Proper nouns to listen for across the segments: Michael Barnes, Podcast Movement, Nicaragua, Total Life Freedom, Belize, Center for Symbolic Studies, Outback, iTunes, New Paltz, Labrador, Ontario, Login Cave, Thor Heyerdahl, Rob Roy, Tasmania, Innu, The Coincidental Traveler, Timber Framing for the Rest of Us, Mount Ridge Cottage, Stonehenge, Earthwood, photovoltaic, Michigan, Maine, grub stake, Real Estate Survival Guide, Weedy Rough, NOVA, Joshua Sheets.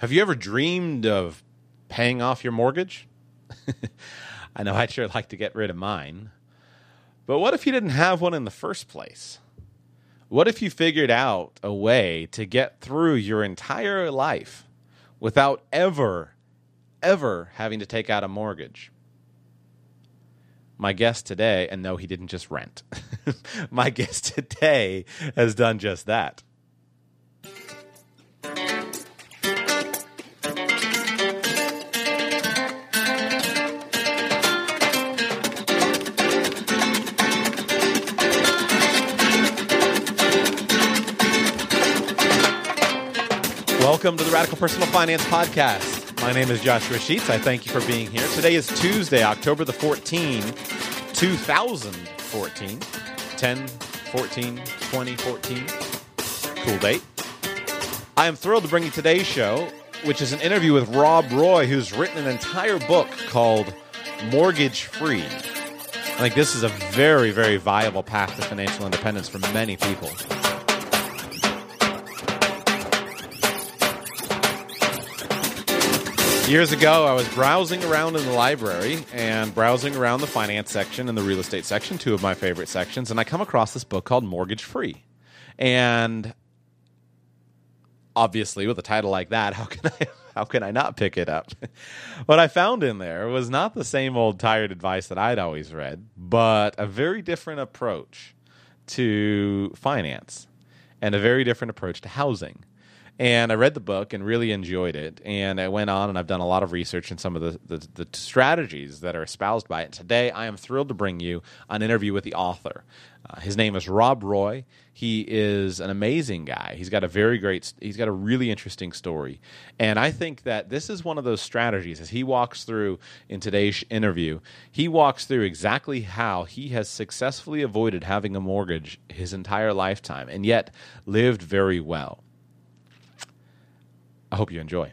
Have you ever dreamed of paying off your mortgage? I know I'd sure like to get rid of mine. But what if you didn't have one in the first place? What if you figured out a way to get through your entire life without ever having to take out a mortgage? My guest today, and no, he didn't just rent. My guest today has done just that. Welcome to the Radical Personal Finance Podcast. My name is Joshua Sheets. I thank you for being here. Today is Tuesday, October the 14th, 2014. 10, 14, 20, 14. Cool date. I am thrilled to bring you today's show, which is an interview with Rob Roy, who's written an entire book called Mortgage Free. I think this is a very, very viable path to financial independence for many people. Years ago, I was browsing around in the library and browsing around the finance section and the real estate section, two of my favorite sections, and I come across this book called Mortgage Free. And obviously, with a title like that, how can I not pick it up? What I found in there was not the same old tired advice that I'd always read, but a very different approach to finance and a very different approach to housing. And I read the book and really enjoyed it. And I went on and I've done a lot of research in some of the strategies that are espoused by it. Today, I am thrilled to bring you an interview with the author. His name is Rob Roy. He is an amazing guy. He's got a really interesting story. And I think that this is one of those strategies. As he walks through in today's interview, he walks through exactly how he has successfully avoided having a mortgage his entire lifetime and yet lived very well. I hope you enjoy.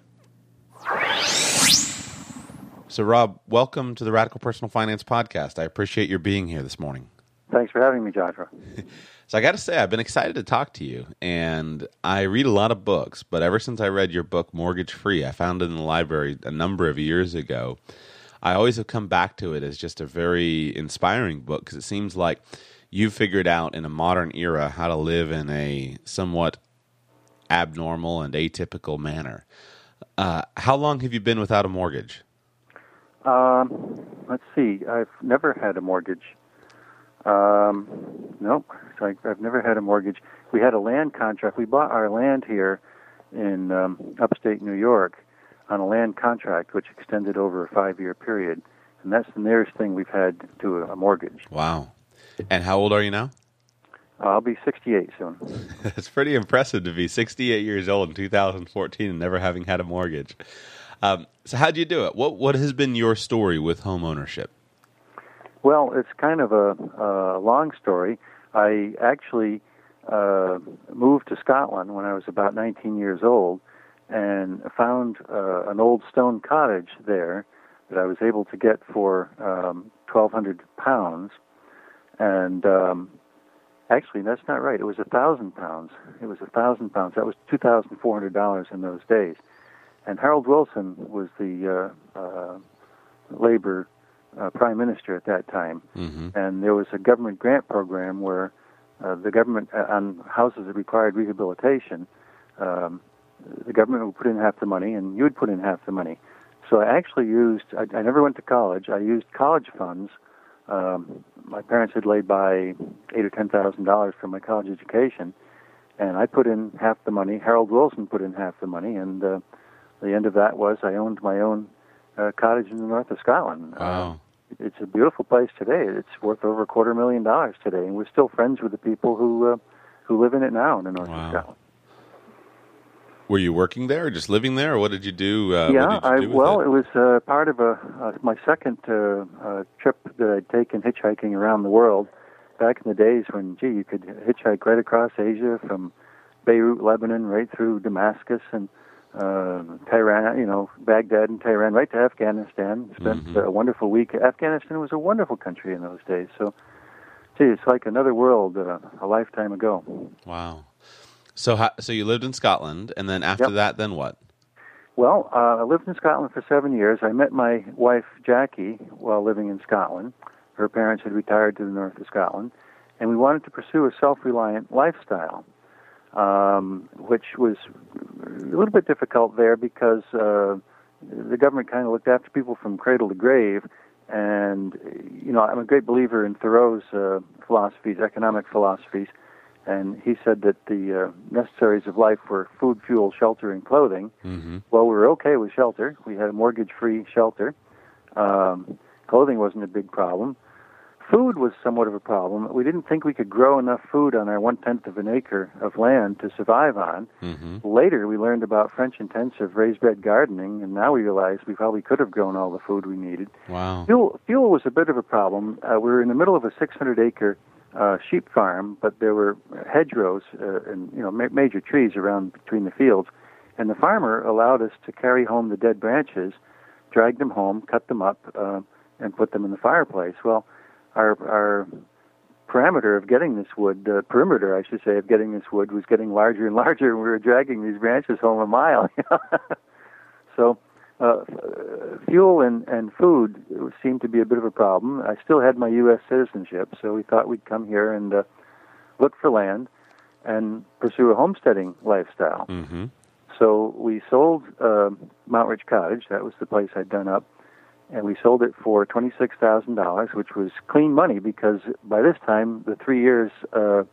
So, Rob, welcome to the Radical Personal Finance Podcast. I appreciate your being here this morning. Thanks for having me, Joshua. So I got to say, I've been excited to talk to you, and I read a lot of books, but ever since I read your book, Mortgage Free, I found it in the library a number of years ago. I always have come back to it as just a very inspiring book because it seems like you've figured out in a modern era how to live in a somewhat abnormal and atypical manner. How long have you been without a mortgage? Let's see. I've never had a mortgage. Nope. I've never had a mortgage. We had a land contract. We bought our land here in upstate New York on a land contract, which extended over a 5-year period. And that's the nearest thing we've had to a mortgage. Wow. And how old are you now? I'll be 68 soon. It's pretty impressive to be 68 years old in 2014 and never having had a mortgage. So how'd you do it? What has been your story with home ownership? Well, it's kind of a long story. I actually moved to Scotland when I was about 19 years old and found an old stone cottage there that I was able to get for £1,200. And actually, that's not right. It was £1,000. That was $2,400 in those days. And Harold Wilson was the Labor Prime Minister at that time. Mm-hmm. And there was a government grant program where the government, on houses that required rehabilitation, the government would put in half the money and you would put in half the money. So I never went to college. I used college funds. My parents had laid by $8,000 or $10,000 for my college education, and I put in half the money. Harold Wilson put in half the money, and the end of that was I owned my own cottage in the north of Scotland. Wow. It's a beautiful place today. It's worth over $250,000 today, and we're still friends with the people who live in it now in the north of Scotland. Were you working there or just living there, or what did you do? It was part of my second trip that I'd taken hitchhiking around the world back in the days when, you could hitchhike right across Asia from Beirut, Lebanon, right through Damascus and Tehran, Baghdad and Tehran, right to Afghanistan. Spent a wonderful week. Afghanistan was a wonderful country in those days. So, it's like another world a lifetime ago. Wow. So you lived in Scotland, and then after that, then what? Well, I lived in Scotland for 7 years. I met my wife, Jackie, while living in Scotland. Her parents had retired to the north of Scotland, and we wanted to pursue a self-reliant lifestyle, which was a little bit difficult there because the government kind of looked after people from cradle to grave. And, you know, I'm a great believer in Thoreau's philosophies, economic philosophies, and he said that the necessaries of life were food, fuel, shelter, and clothing. Mm-hmm. Well, we were okay with shelter. We had a mortgage-free shelter. Clothing wasn't a big problem. Food was somewhat of a problem. We didn't think we could grow enough food on our one-tenth of an acre of land to survive on. Mm-hmm. Later, we learned about French-intensive raised-bed gardening, and now we realize we probably could have grown all the food we needed. Wow. Fuel was a bit of a problem. We were in the middle of a 600-acre sheep farm, but there were hedgerows and major trees around between the fields, and the farmer allowed us to carry home the dead branches, drag them home, cut them up, and put them in the fireplace. Well, our perimeter of getting this wood was getting larger and larger, and we were dragging these branches home a mile. So fuel and food seemed to be a bit of a problem. I still had my U.S. citizenship, so we thought we'd come here and look for land and pursue a homesteading lifestyle. Mm-hmm. So we sold Mount Ridge Cottage. That was the place I'd done up. And we sold it for $26,000, which was clean money because by this time, the 3 years, the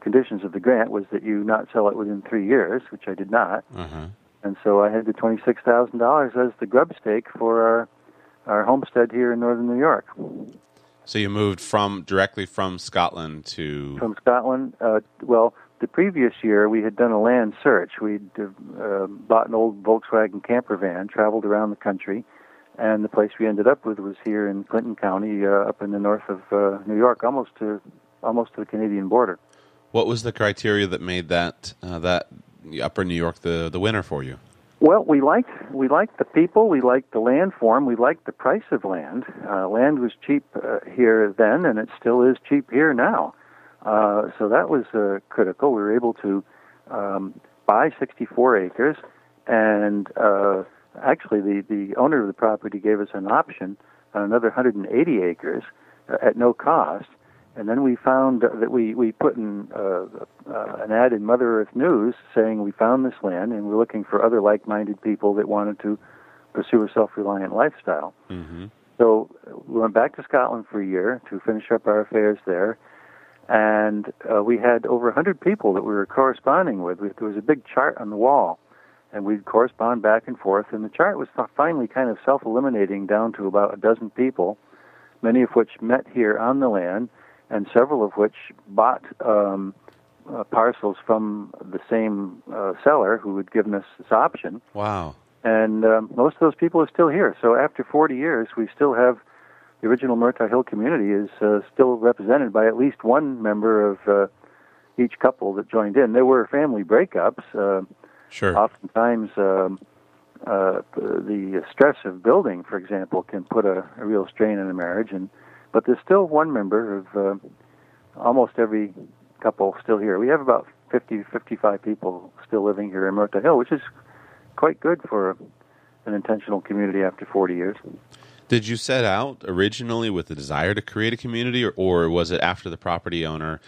conditions of the grant was that you not sell it within 3 years, which I did not. Mm-hmm. And so I had the $26,000 as the grub stake for our homestead here in northern New York. So you moved directly from Scotland to... From Scotland, well, the previous year we had done a land search. We'd bought an old Volkswagen camper van, traveled around the country, and the place we ended up with was here in Clinton County, up in the north of New York, almost to the Canadian border. What was the criteria that made that upper New York the winner for you? Well, we liked the people, we liked the land form, we liked the price of land. Land was cheap here then, and it still is cheap here now. So that was critical. We were able to buy 64 acres and. Actually, the owner of the property gave us an option on another 180 acres at no cost, and then we found that we put in an ad in Mother Earth News saying we found this land and we're looking for other like-minded people that wanted to pursue a self-reliant lifestyle. Mm-hmm. So we went back to Scotland for a year to finish up our affairs there, and we had over 100 people that we were corresponding with. There was a big chart on the wall. And we'd correspond back and forth, and the chart was finally kind of self-eliminating down to about a dozen people, many of which met here on the land, and several of which bought parcels from the same seller who had given us this option. Wow. And most of those people are still here. So after 40 years, we still have the original Murtagh Hill community is still represented by at least one member of each couple that joined in. There were family breakups. Sure. Oftentimes, the stress of building, for example, can put a real strain on a marriage. But there's still one member of almost every couple still here. We have about 50, 55 people still living here in Murtagh Hill, which is quite good for an intentional community after 40 years. Did you set out originally with the desire to create a community, or was it after the property owner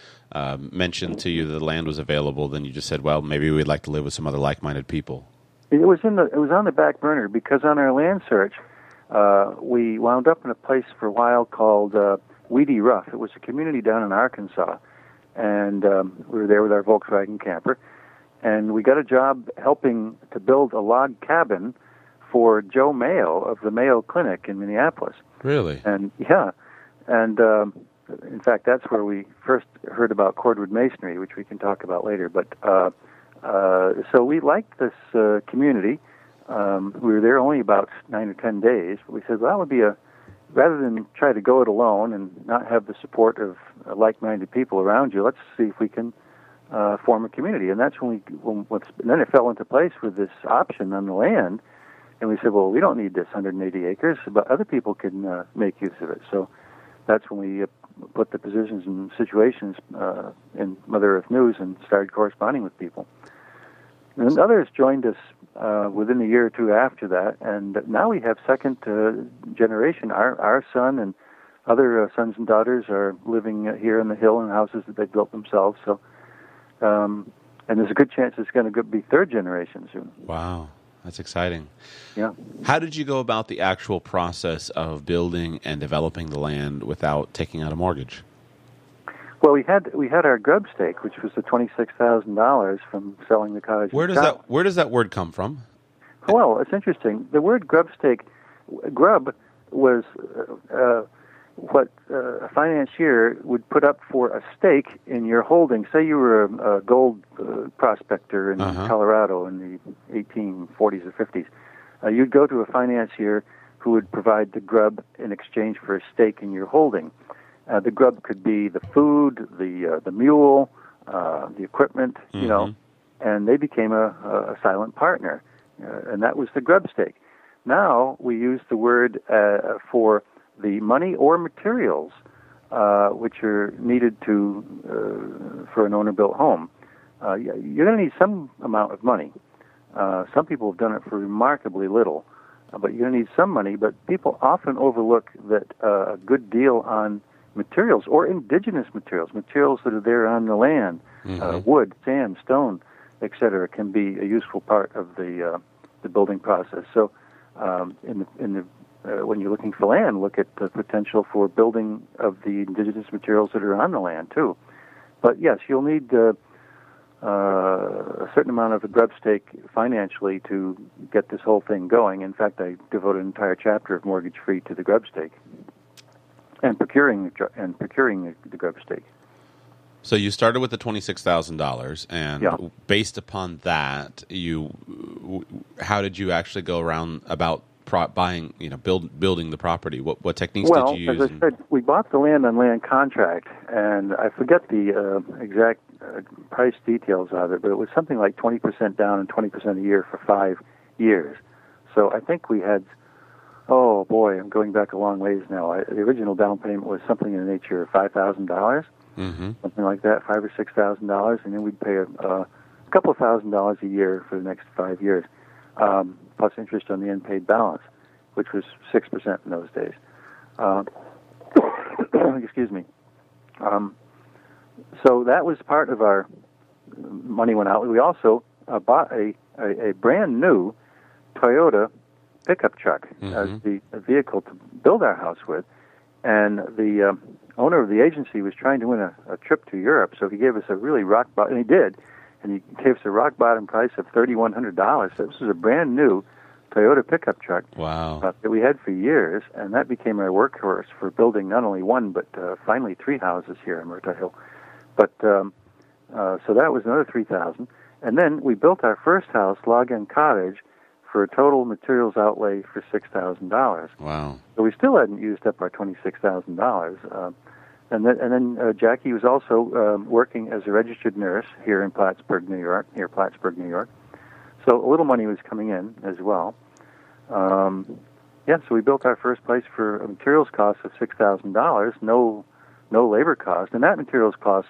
mentioned to you the land was available, then you just said, well, maybe we'd like to live with some other like-minded people? It was on the back burner because on our land search, we wound up in a place for a while called Weedy Rough. It was a community down in Arkansas, and we were there with our Volkswagen camper, and we got a job helping to build a log cabin for Joe Mayo of the Mayo Clinic in Minneapolis. Really? And yeah. And in fact, that's where we first heard about cordwood masonry, which we can talk about later. But so we liked this community. We were there only about 9 or 10 days. But we said, well, that would be rather than try to go it alone and not have the support of like-minded people around you, let's see if we can form a community. And that's when then it fell into place with this option on the land. And we said, well, we don't need this 180 acres, but other people can make use of it. So that's when we put the positions and situations in Mother Earth News and started corresponding with people. And others joined us within a year or two after that, and now we have second generation. Our son and other sons and daughters are living here in the hill in houses that they built themselves. So, and there's a good chance it's going to be third generation soon. Wow, that's exciting. Yeah. How did you go about the actual process of building and developing the land without taking out a mortgage? Well, we had our grub stake, which was the $26,000 from selling the cottage. Where does that word come from? Well, it's interesting. The word grub stake, grub was what a financier would put up for a stake in your holding. Say you were a gold prospector in Colorado in the 1840s or 50s. You'd go to a financier who would provide the grub in exchange for a stake in your holding. The grub could be the food, the mule, the equipment, you know, and they became a silent partner, and that was the grub stake. Now we use the word for the money or materials which are needed to for an owner-built home. You're going to need some amount of money. Some people have done it for remarkably little, but you're going to need some money. But people often overlook that a good deal on materials or indigenous materials that are there on the land, wood, sand, stone, etc., can be a useful part of the building process. So, when you're looking for land, look at the potential for building of the indigenous materials that are on the land too. But yes, you'll need a certain amount of the grub stake financially to get this whole thing going. In fact, I devote an entire chapter of Mortgage Free to the grub stake. And procuring the grub stake. So you started with the $26,000, and based upon that, how did you actually go around about buying? You know, building the property. What techniques did you use? Well, as I said, we bought the land on land contract, and I forget the exact price details of it, but it was something like 20% down and 20% a year for 5 years. So I think we had. Oh, boy, I'm going back a long ways now. The original down payment was something in the nature of $5,000, something like that, $5,000 or $6,000, and then we'd pay a couple of $1,000s a year for the next 5 years, plus interest on the unpaid balance, which was 6% in those days. Excuse me. So that was part of our money went out. We also bought a brand-new Toyota pickup truck as the vehicle to build our house with, and the owner of the agency was trying to win a trip to Europe, so he gave us a really rock bottom, he gave us a rock bottom price of $3,100. So this was a brand new Toyota pickup truck that we had for years, and that became our workhorse for building not only one but finally three houses here in Murtagh Hill. But so that was another $3,000, and then we built our first house, Login Cottage, for a total materials outlay for $6,000. Wow! So we still hadn't used up our $26,000. And then Jackie was also working as a registered nurse here in Plattsburgh, New York, So a little money was coming in as well. So we built our first place for a materials cost of $6,000, no labor cost, and that materials cost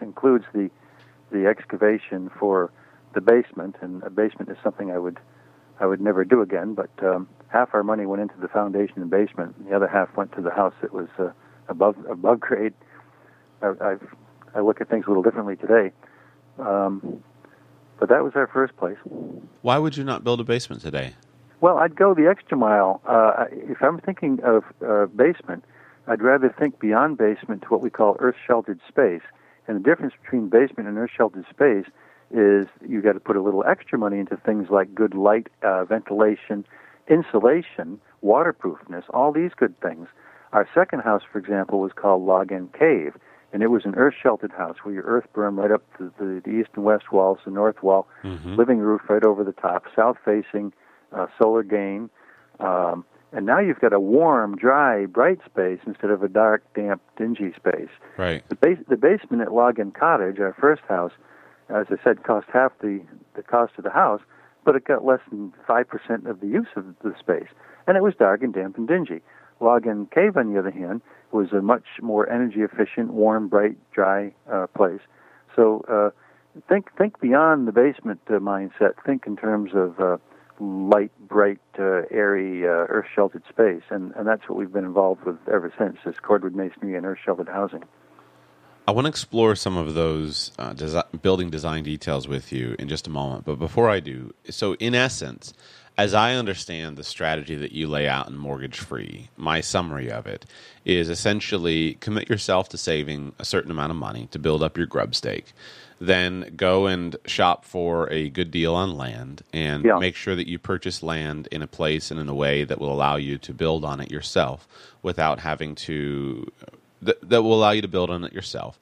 includes the excavation for the basement, and a basement is something I would never do again, but half our money went into the foundation and basement, and the other half went to the house that was above grade. I look at things a little differently today, but that was our first place. Why would you not build a basement today? Well, I'd go the extra mile. If I'm thinking of basement, I'd rather think beyond basement to what we call earth-sheltered space, and the difference between basement and earth-sheltered space is you got to put a little extra money into things like good light, ventilation, insulation, waterproofness, all these good things. Our second house, for example, was called Login Cave, and it was an earth-sheltered house where your earth berm right up to the east and west walls, the north wall, living roof right over the top, south-facing, solar gain. And now you've got a warm, dry, bright space instead of a dark, damp, dingy space. Right. The basement at Login Cottage, our first house, as I said, cost half the cost of the house, but it got less than 5% of the use of the space. And it was dark and damp and dingy. Login Cave, on the other hand, was a much more energy-efficient, warm, bright, dry place. So think beyond the basement mindset. Think in terms of light, bright, airy, earth-sheltered space, and that's what we've been involved with ever since, is cordwood masonry and earth-sheltered housing. I want to explore some of those building design details with you in just a moment, but before I do, so in essence, as I understand the strategy that you lay out in Mortgage Free, my summary of it is essentially commit yourself to saving a certain amount of money to build up your grub stake, then go and shop for a good deal on land and make sure that you purchase land in a place and in a way that will allow you to build on it yourself without having to that will allow you to build on it yourself.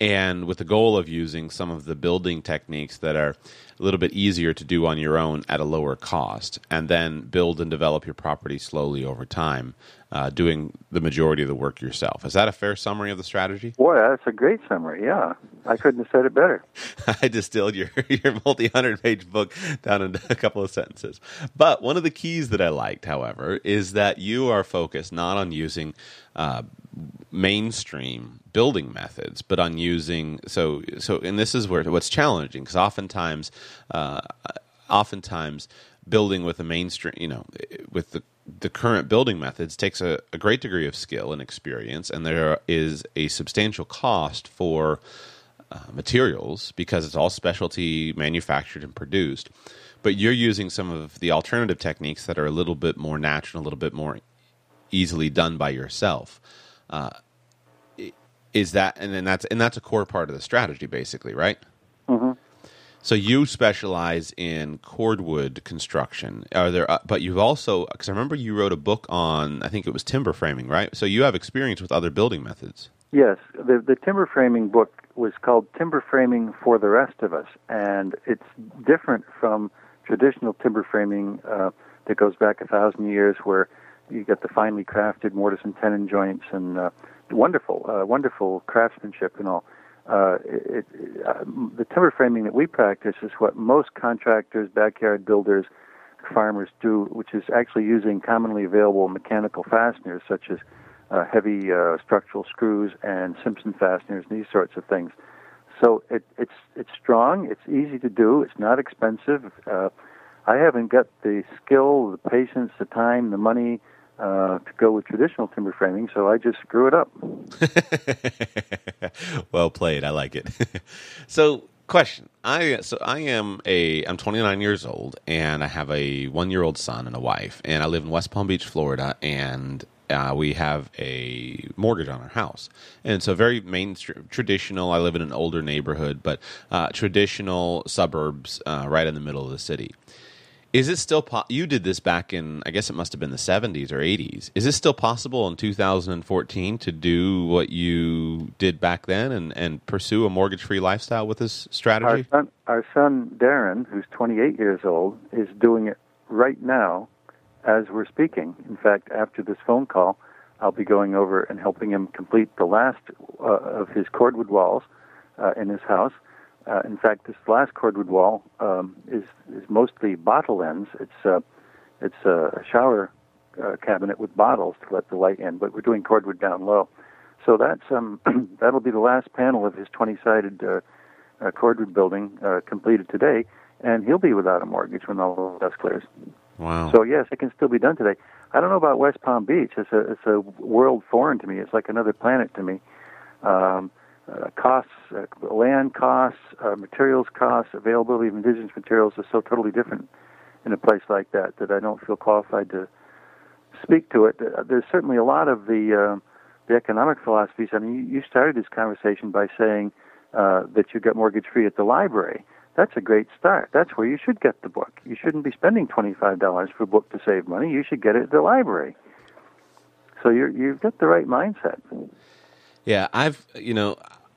And with the goal of using some of the building techniques that are a little bit easier to do on your own at a lower cost, and then build and develop your property slowly over time, doing the majority of the work yourself. Is that a fair summary of the strategy? Boy, that's a great summary, yeah. I couldn't have said it better. I distilled your multi-hundred-page book down into a couple of sentences. But one of the keys that I liked, however, is that you are focused not on using mainstream building methods, but on using and this is where what's challenging, because oftentimes building with a mainstream, with the current building methods takes a great degree of skill and experience, and there is a substantial cost for materials because it's all specialty manufactured and produced. But you're using some of the alternative techniques that are a little bit more natural, a little bit more easily done by yourself. Is that, and that's a core part of the strategy, basically, right? Mm-hmm. So you specialize in cordwood construction. Are there, but you've also, because I remember you wrote a book on, I think it was timber framing, right? So you have experience with other building methods. Yes, the timber framing book was called Timber Framing for the Rest of Us, and it's different from traditional timber framing that goes back 1,000 years, where you get the finely crafted mortise and tenon joints and wonderful craftsmanship and all. The timber framing that we practice is what most contractors, backyard builders, farmers do, which is actually using commonly available mechanical fasteners such as heavy structural screws and Simpson fasteners and these sorts of things. So it's strong, it's easy to do, it's not expensive. I haven't got the skill, the patience, the time, the money to go with traditional timber framing, so I just screw it up. Well played. I like it. So, question. I'm 29 years old, and I have a 1-year-old son and a wife, and I live in West Palm Beach, Florida, and we have a mortgage on our house. And so very mainstream, traditional. I live in an older neighborhood, but traditional suburbs right in the middle of the city. Is it still you did this back in, I guess it must have been the 70s or 80s. Is it still possible in 2014 to do what you did back then and pursue a mortgage-free lifestyle with this strategy? Our son Darren, who's 28 years old, is doing it right now as we're speaking. In fact, after this phone call, I'll be going over and helping him complete the last of his cordwood walls in his house. In fact, this last cordwood wall is mostly bottle ends. It's a shower cabinet with bottles to let the light in, but we're doing cordwood down low. So that's that'll be the last panel of his 20-sided cordwood building completed today, and he'll be without a mortgage when all the dust clears. Wow. So, yes, it can still be done today. I don't know about West Palm Beach. It's a world foreign to me. It's like another planet to me. Costs, land costs, materials costs, availability of indigenous materials is so totally different in a place like that that I don't feel qualified to speak to it. There's certainly a lot of the economic philosophies. I mean, you started this conversation by saying that you got mortgage free at the library. That's a great start. That's where you should get the book. You shouldn't be spending $25 for a book to save money. You should get it at the library. So you've got the right mindset. Yeah,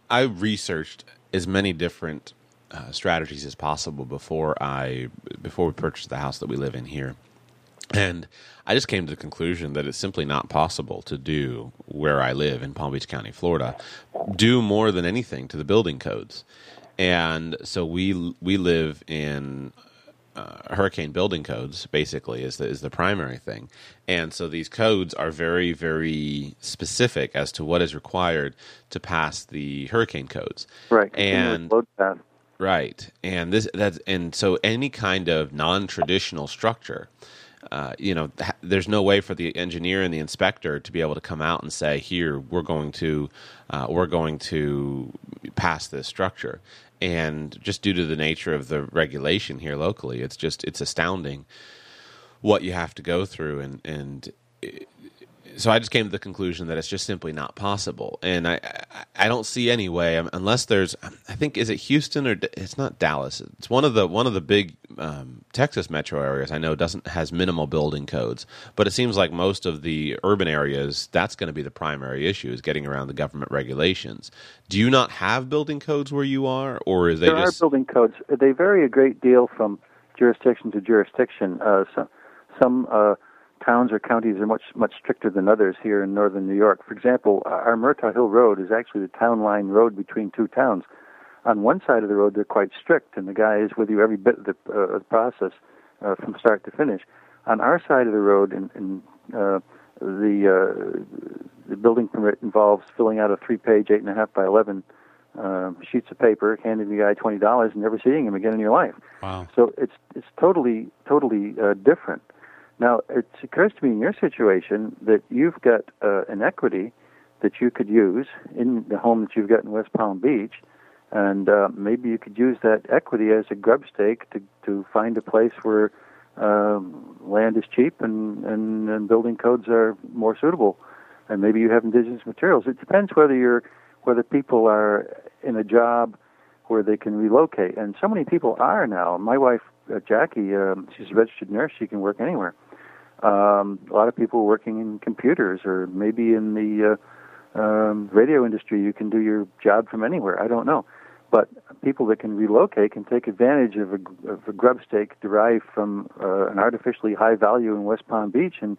I researched as many different strategies as possible before we purchased the house that we live in here, and I just came to the conclusion that it's simply not possible to do where I live in Palm Beach County, Florida, do more than anything to the building codes, and so we live in hurricane building codes. Basically, is the primary thing, and so these codes are very, very specific as to what is required to pass the hurricane codes. Right, and load path. Right. And so any kind of non-traditional structure, there's no way for the engineer and the inspector to be able to come out and say, here, we're going to pass this structure. And just due to the nature of the regulation here locally, it's astounding what you have to go through. So I just came to the conclusion that it's just simply not possible. And I don't see any way, unless there's, I think, is it Houston or it's not Dallas? It's one of the big Texas metro areas I know has minimal building codes. But it seems like most of the urban areas, that's going to be the primary issue, is getting around the government regulations. Do you not have building codes where you are, or is they there just... There are building codes. They vary a great deal from jurisdiction to jurisdiction. Some towns or counties are much, much stricter than others here in northern New York. For example, our Murtagh Hill Road is actually the town line road between two towns. On one side of the road, they're quite strict, and the guy is with you every bit of the process from start to finish. On our side of the road, the building permit involves filling out a 3-page, 8.5 by 11 sheets of paper, handing the guy $20, and never seeing him again in your life. Wow! So it's totally different. Now, it occurs to me in your situation that you've got an equity that you could use in the home that you've got in West Palm Beach, and maybe you could use that equity as a grub stake to find a place where land is cheap and building codes are more suitable, and maybe you have indigenous materials. It depends whether people are in a job where they can relocate, and so many people are now. My wife, Jackie, she's a registered nurse. She can work anywhere. A lot of people are working in computers, or maybe in the radio industry. You can do your job from anywhere. I don't know. But people that can relocate can take advantage of a grub stake derived from an artificially high value in West Palm Beach and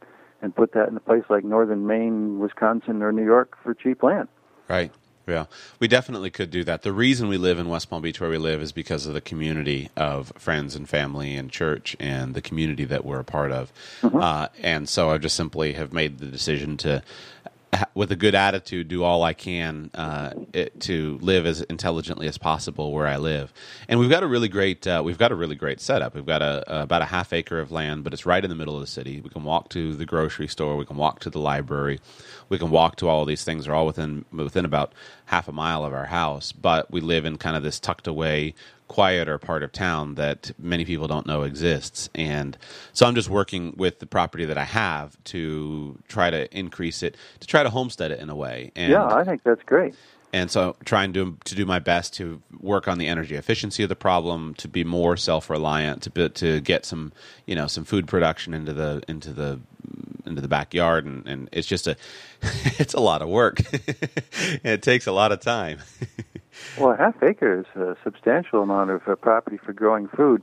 put that in a place like northern Maine, Wisconsin, or New York for cheap land. Right. Yeah, we definitely could do that. The reason we live in West Palm Beach where we live is because of the community of friends and family and church and the community that we're a part of. Mm-hmm. And so I just simply have made the decision to, with a good attitude, do all I can to live as intelligently as possible where I live. And we've got a really great setup. We've got about a half acre of land, but it's right in the middle of the city. We can walk to the grocery store. We can walk to the library. We can walk to all of these things. They're all within about half a mile of our house. But we live in kind of this tucked away, quieter part of town that many people don't know exists. And so I'm just working with the property that I have to try to increase it, to try to homestead it in a way. And yeah, I think that's great. And so trying to do my best to work on the energy efficiency of the problem, to be more self-reliant, to get some food production into the backyard, and it's just it's a lot of work. It takes a lot of time. Well, a half acre is a substantial amount of property for growing food.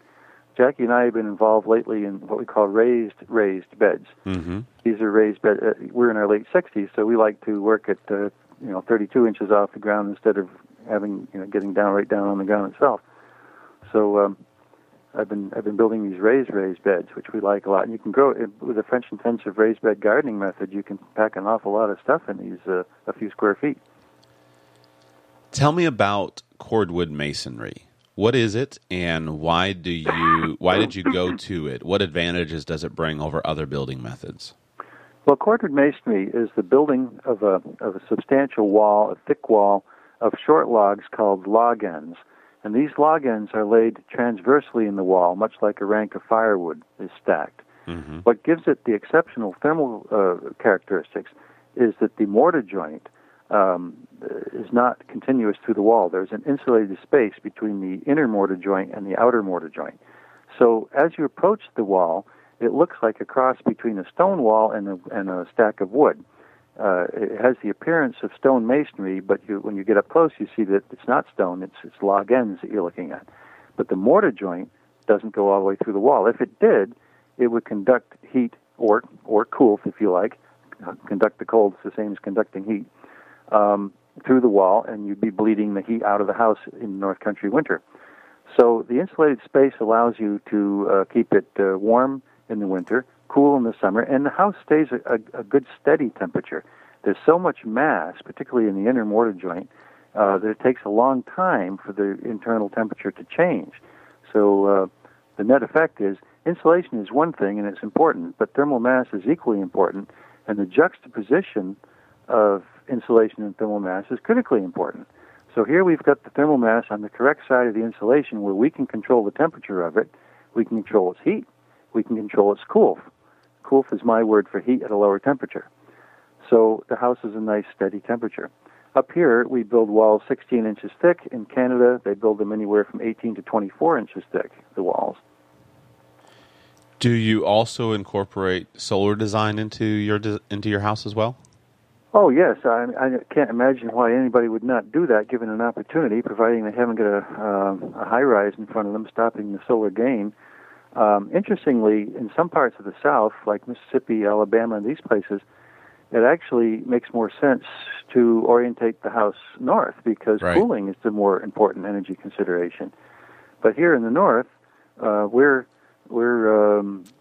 Jackie and I have been involved lately in what we call raised beds. Mm-hmm. These are raised beds. We're in our late 60s, so we like to work at 32 inches off the ground instead of having getting right down on the ground itself. So I've been building these raised beds, which we like a lot. And you can grow with a French intensive raised bed gardening method. You can pack an awful lot of stuff in these a few square feet. Tell me about cordwood masonry. What is it, and why did you go to it? What advantages does it bring over other building methods? Well, cordwood masonry is the building of a substantial wall, a thick wall of short logs called log ends. And these log ends are laid transversely in the wall, much like a rank of firewood is stacked. Mm-hmm. What gives it the exceptional thermal characteristics is that the mortar joint is not continuous through the wall. There's an insulated space between the inner mortar joint and the outer mortar joint. So as you approach the wall, it looks like a cross between a stone wall and a stack of wood. It has the appearance of stone masonry, but when you get up close, you see that it's not stone, it's log ends that you're looking at. But the mortar joint doesn't go all the way through the wall. If it did, it would conduct heat or cool, if you like. Conduct the cold is the same as conducting heat. Through the wall, and you'd be bleeding the heat out of the house in North Country winter. So the insulated space allows you to keep it warm in the winter, cool in the summer, and the house stays a good steady temperature. There's so much mass, particularly in the inner mortar joint, It takes a long time for the internal temperature to change. So the net effect is insulation is one thing, and it's important, but thermal mass is equally important, and the juxtaposition of insulation and thermal mass is critically important. So here we've got the thermal mass on the correct side of the insulation where we can control the temperature of it. We can control its heat. We can control its coolth. Coolth is my word for heat at a lower temperature. So the house is a nice, steady temperature. Up here, we build walls 16 inches thick. In Canada, they build them anywhere from 18 to 24 inches thick, the walls. Do you also incorporate solar design into your house as well? Oh, yes. I can't imagine why anybody would not do that given an opportunity, providing they haven't got a high-rise in front of them stopping the solar gain. Interestingly, in some parts of the South, like Mississippi, Alabama, and these places, it actually makes more sense to orientate the house north because cooling is the more important energy consideration. But here in the north, we're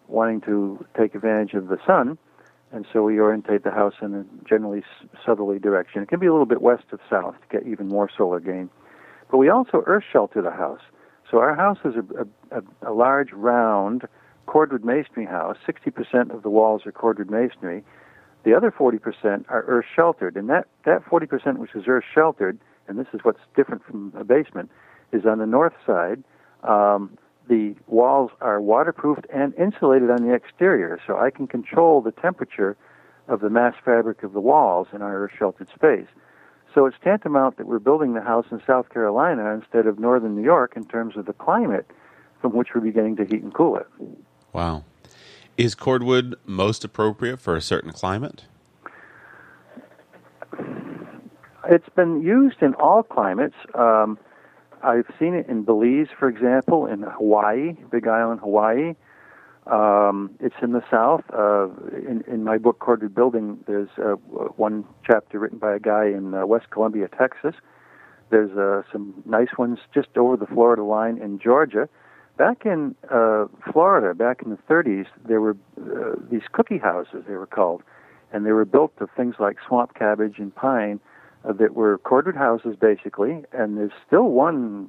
wanting to take advantage of the sun, and so we orientate the house in a generally southerly direction. It can be a little bit west of south to get even more solar gain. But we also earth shelter the house. So our house is a large, round cordwood masonry house. 60% of the walls are cordwood masonry. The other 40% are earth-sheltered, and that 40% which is earth-sheltered, and this is what's different from a basement, is on the north side. The walls are waterproofed and insulated on the exterior, so I can control the temperature of the mass fabric of the walls in our earth-sheltered space. So it's tantamount that we're building the house in South Carolina instead of northern New York in terms of the climate from which we're beginning to heat and cool it. Wow. Is cordwood most appropriate for a certain climate? It's been used in all climates. I've seen it in Belize, for example, in Hawaii, Big Island, Hawaii. It's in the South. In my book, Cordwood Building, there's one chapter written by a guy in West Columbia, Texas. There's some nice ones just over the Florida line in Georgia. Back in Florida, back in the 30s, there were these cookie houses, they were called, and they were built of things like swamp cabbage and pine that were cordwood houses, basically, and there's still one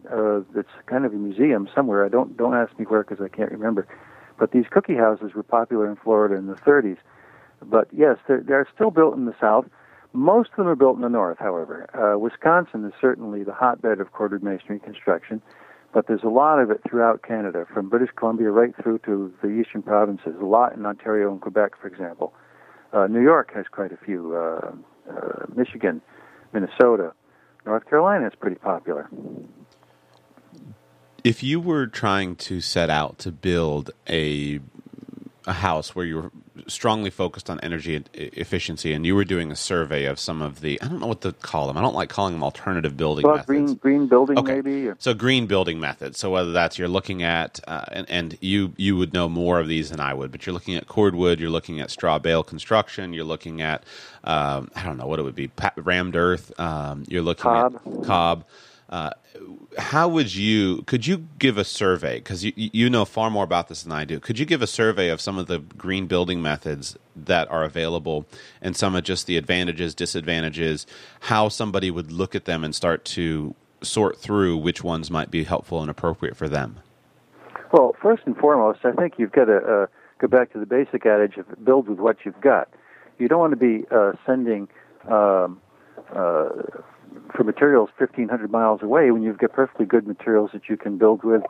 that's kind of a museum somewhere. I don't ask me where because I can't remember, but these cookie houses were popular in Florida in the 30s. But, yes, they're still built in the South. Most of them are built in the North, however. Wisconsin is certainly the hotbed of cordwood masonry construction. But there's a lot of it throughout Canada, from British Columbia right through to the eastern provinces, a lot in Ontario and Quebec, for example. New York has quite a few, Michigan, Minnesota. North Carolina is pretty popular. If you were trying to set out to build a house where you were strongly focused on energy efficiency, and you were doing a survey of some of the, I don't know what to call them. I don't like calling them alternative building methods. Green building, okay. Maybe? Or... So green building methods. So whether that's you're looking at, and you would know more of these than I would, but you're looking at cordwood, you're looking at straw bale construction, you're looking at, I don't know what it would be, rammed earth, you're looking at cob. How would you, could you give a survey, because you know far more about this than I do, could you give a survey of some of the green building methods that are available and some of just the advantages, disadvantages, how somebody would look at them and start to sort through which ones might be helpful and appropriate for them? Well, first and foremost, I think you've got to go back to the basic adage of build with what you've got. You don't want to be sending... for materials 1,500 miles away when you've got perfectly good materials that you can build with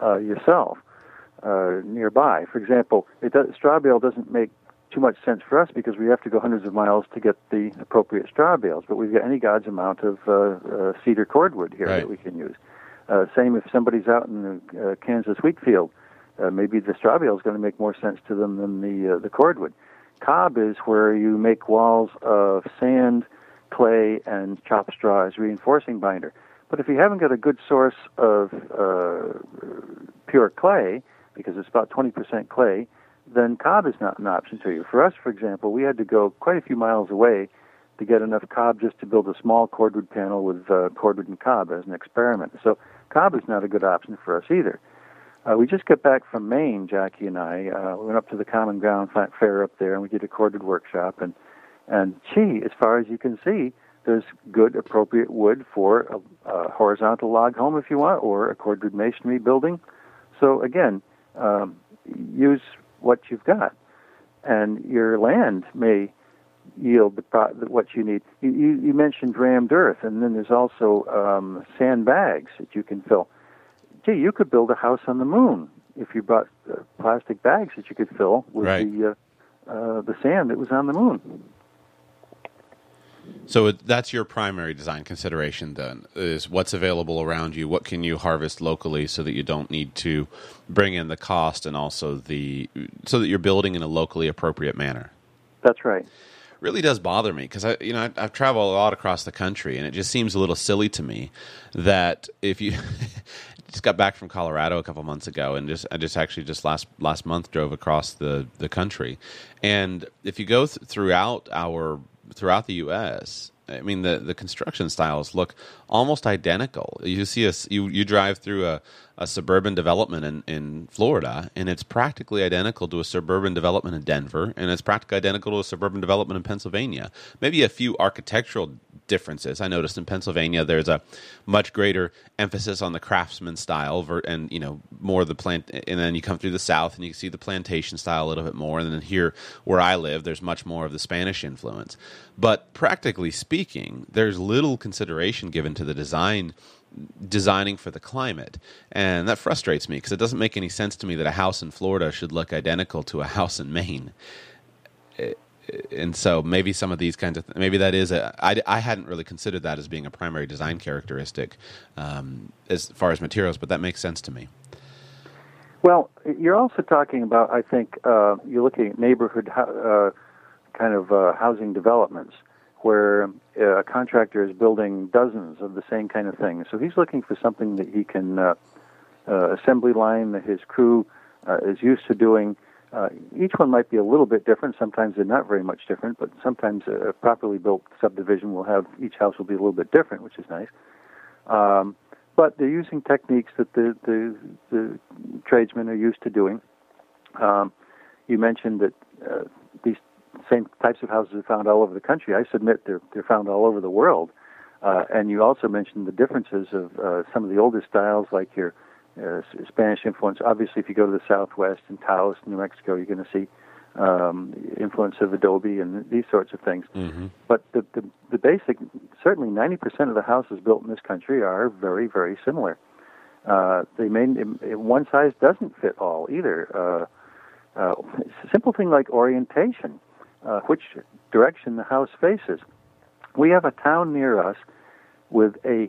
yourself nearby. For example, straw bale doesn't make too much sense for us because we have to go hundreds of miles to get the appropriate straw bales, but we've got any God's amount of cedar cordwood here that we can use. Same if somebody's out in the Kansas wheat field. Maybe the straw bale is going to make more sense to them than the cordwood. Cob is where you make walls of sand, clay, and chopped straw as reinforcing binder. But if you haven't got a good source of pure clay, because it's about 20% clay, then cob is not an option to you. For us, for example, we had to go quite a few miles away to get enough cob just to build a small cordwood panel with cordwood and cob as an experiment. So cob is not a good option for us either. We just got back from Maine, Jackie and I. We went up to the Common Ground Fair up there, and we did a cordwood workshop, and gee, as far as you can see, there's good, appropriate wood for a horizontal log home if you want, or a cordwood masonry building. So again, use what you've got, and your land may yield what you need. You mentioned rammed earth, and then there's also sandbags that you can fill. Gee, you could build a house on the moon if you bought plastic bags that you could fill with the sand that was on the moon. So that's your primary design consideration then, is what's available around you, what can you harvest locally so that you don't need to bring in the cost, and also so that you're building in a locally appropriate manner. That's right. It really does bother me because I've traveled a lot across the country, and it just seems a little silly to me that if you just got back from Colorado a couple months ago, and I just last month drove across the country, and if you go throughout the U.S., I mean, the construction styles look almost identical. You see you drive through a suburban development in Florida, and it's practically identical to a suburban development in Denver, and it's practically identical to a suburban development in Pennsylvania. Maybe a few architectural differences. I noticed in Pennsylvania there's a much greater emphasis on the craftsman style, and more of the plant. And then you come through the South and you can see the plantation style a little bit more. And then here where I live, there's much more of the Spanish influence. But practically speaking, there's little consideration given to the designing for the climate, and that frustrates me because it doesn't make any sense to me that a house in Florida should look identical to a house in Maine. And so maybe some of these kinds of maybe that is I hadn't really considered that as being a primary design characteristic as far as materials, but that makes sense to me. Well, you're also talking about, I think, you're looking at neighborhood housing developments where a contractor is building dozens of the same kind of thing. So he's looking for something that he can assembly line that his crew is used to doing. Each one might be a little bit different. Sometimes they're not very much different, but sometimes a properly built subdivision each house will be a little bit different, which is nice. But they're using techniques that the tradesmen are used to doing. You mentioned that these same types of houses are found all over the country. I submit they're found all over the world. And you also mentioned the differences of some of the older styles, like your Spanish influence. Obviously, if you go to the Southwest and Taos, New Mexico, you're going to see influence of adobe and these sorts of things. Mm-hmm. But the basic, certainly 90% of the houses built in this country are very, very similar. One size doesn't fit all either. It's a simple thing like orientation, which direction the house faces. We have a town near us with a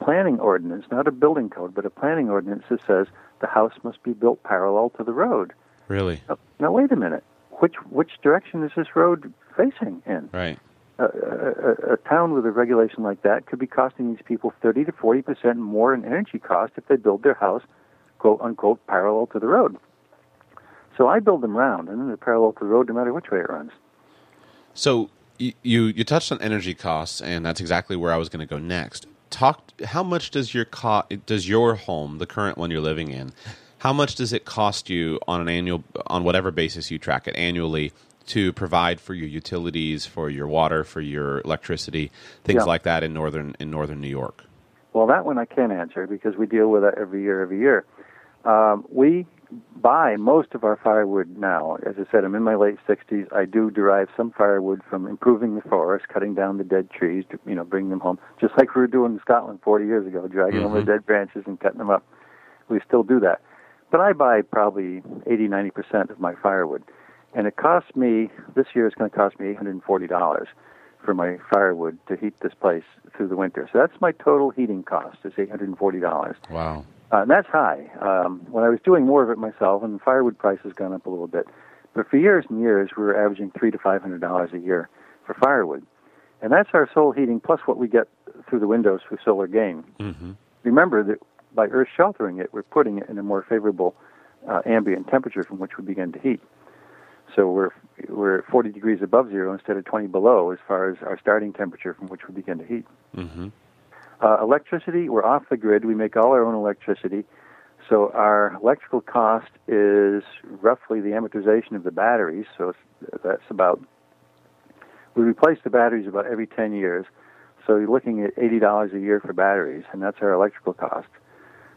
planning ordinance, not a building code, but a planning ordinance that says the house must be built parallel to the road. Really? Now wait a minute. Which direction is this road facing in? Right. A town with a regulation like that could be costing these people 30 to 40% more in energy cost if they build their house, quote unquote, parallel to the road. So I build them round, and then they're parallel to the road no matter which way it runs. So you touched on energy costs, and that's exactly where I was going to go next. How much does your home, the current one you're living in, how much does it cost you on whatever basis you track it annually to provide for your utilities, for your water, for your electricity, things like that in northern New York? Well, that one I can't answer because we deal with that every year. We buy most of our firewood now. As I said, I'm in my late 60s. I do derive some firewood from improving the forest, cutting down the dead trees, bringing them home, just like we were doing in Scotland 40 years ago, dragging over the dead branches and cutting them up. We still do that. But I buy probably 80, 90% of my firewood. And it costs me, this year it's going to cost me $840 for my firewood to heat this place through the winter. So that's my total heating cost is $840. Wow. And that's high. When I was doing more of it myself, and the firewood price has gone up a little bit, but for years and years, we were averaging $300 to $500 a year for firewood. And that's our solar heating plus what we get through the windows for solar gain. Mm-hmm. Remember that by earth sheltering it, we're putting it in a more favorable ambient temperature from which we begin to heat. So we're at 40 degrees above zero instead of 20 below as far as our starting temperature from which we begin to heat. Mm-hmm. Electricity, we're off the grid. We make all our own electricity. So our electrical cost is roughly the amortization of the batteries. So that's about We replace the batteries about every 10 years, so you're looking at $80 a year for batteries, and that's our electrical cost.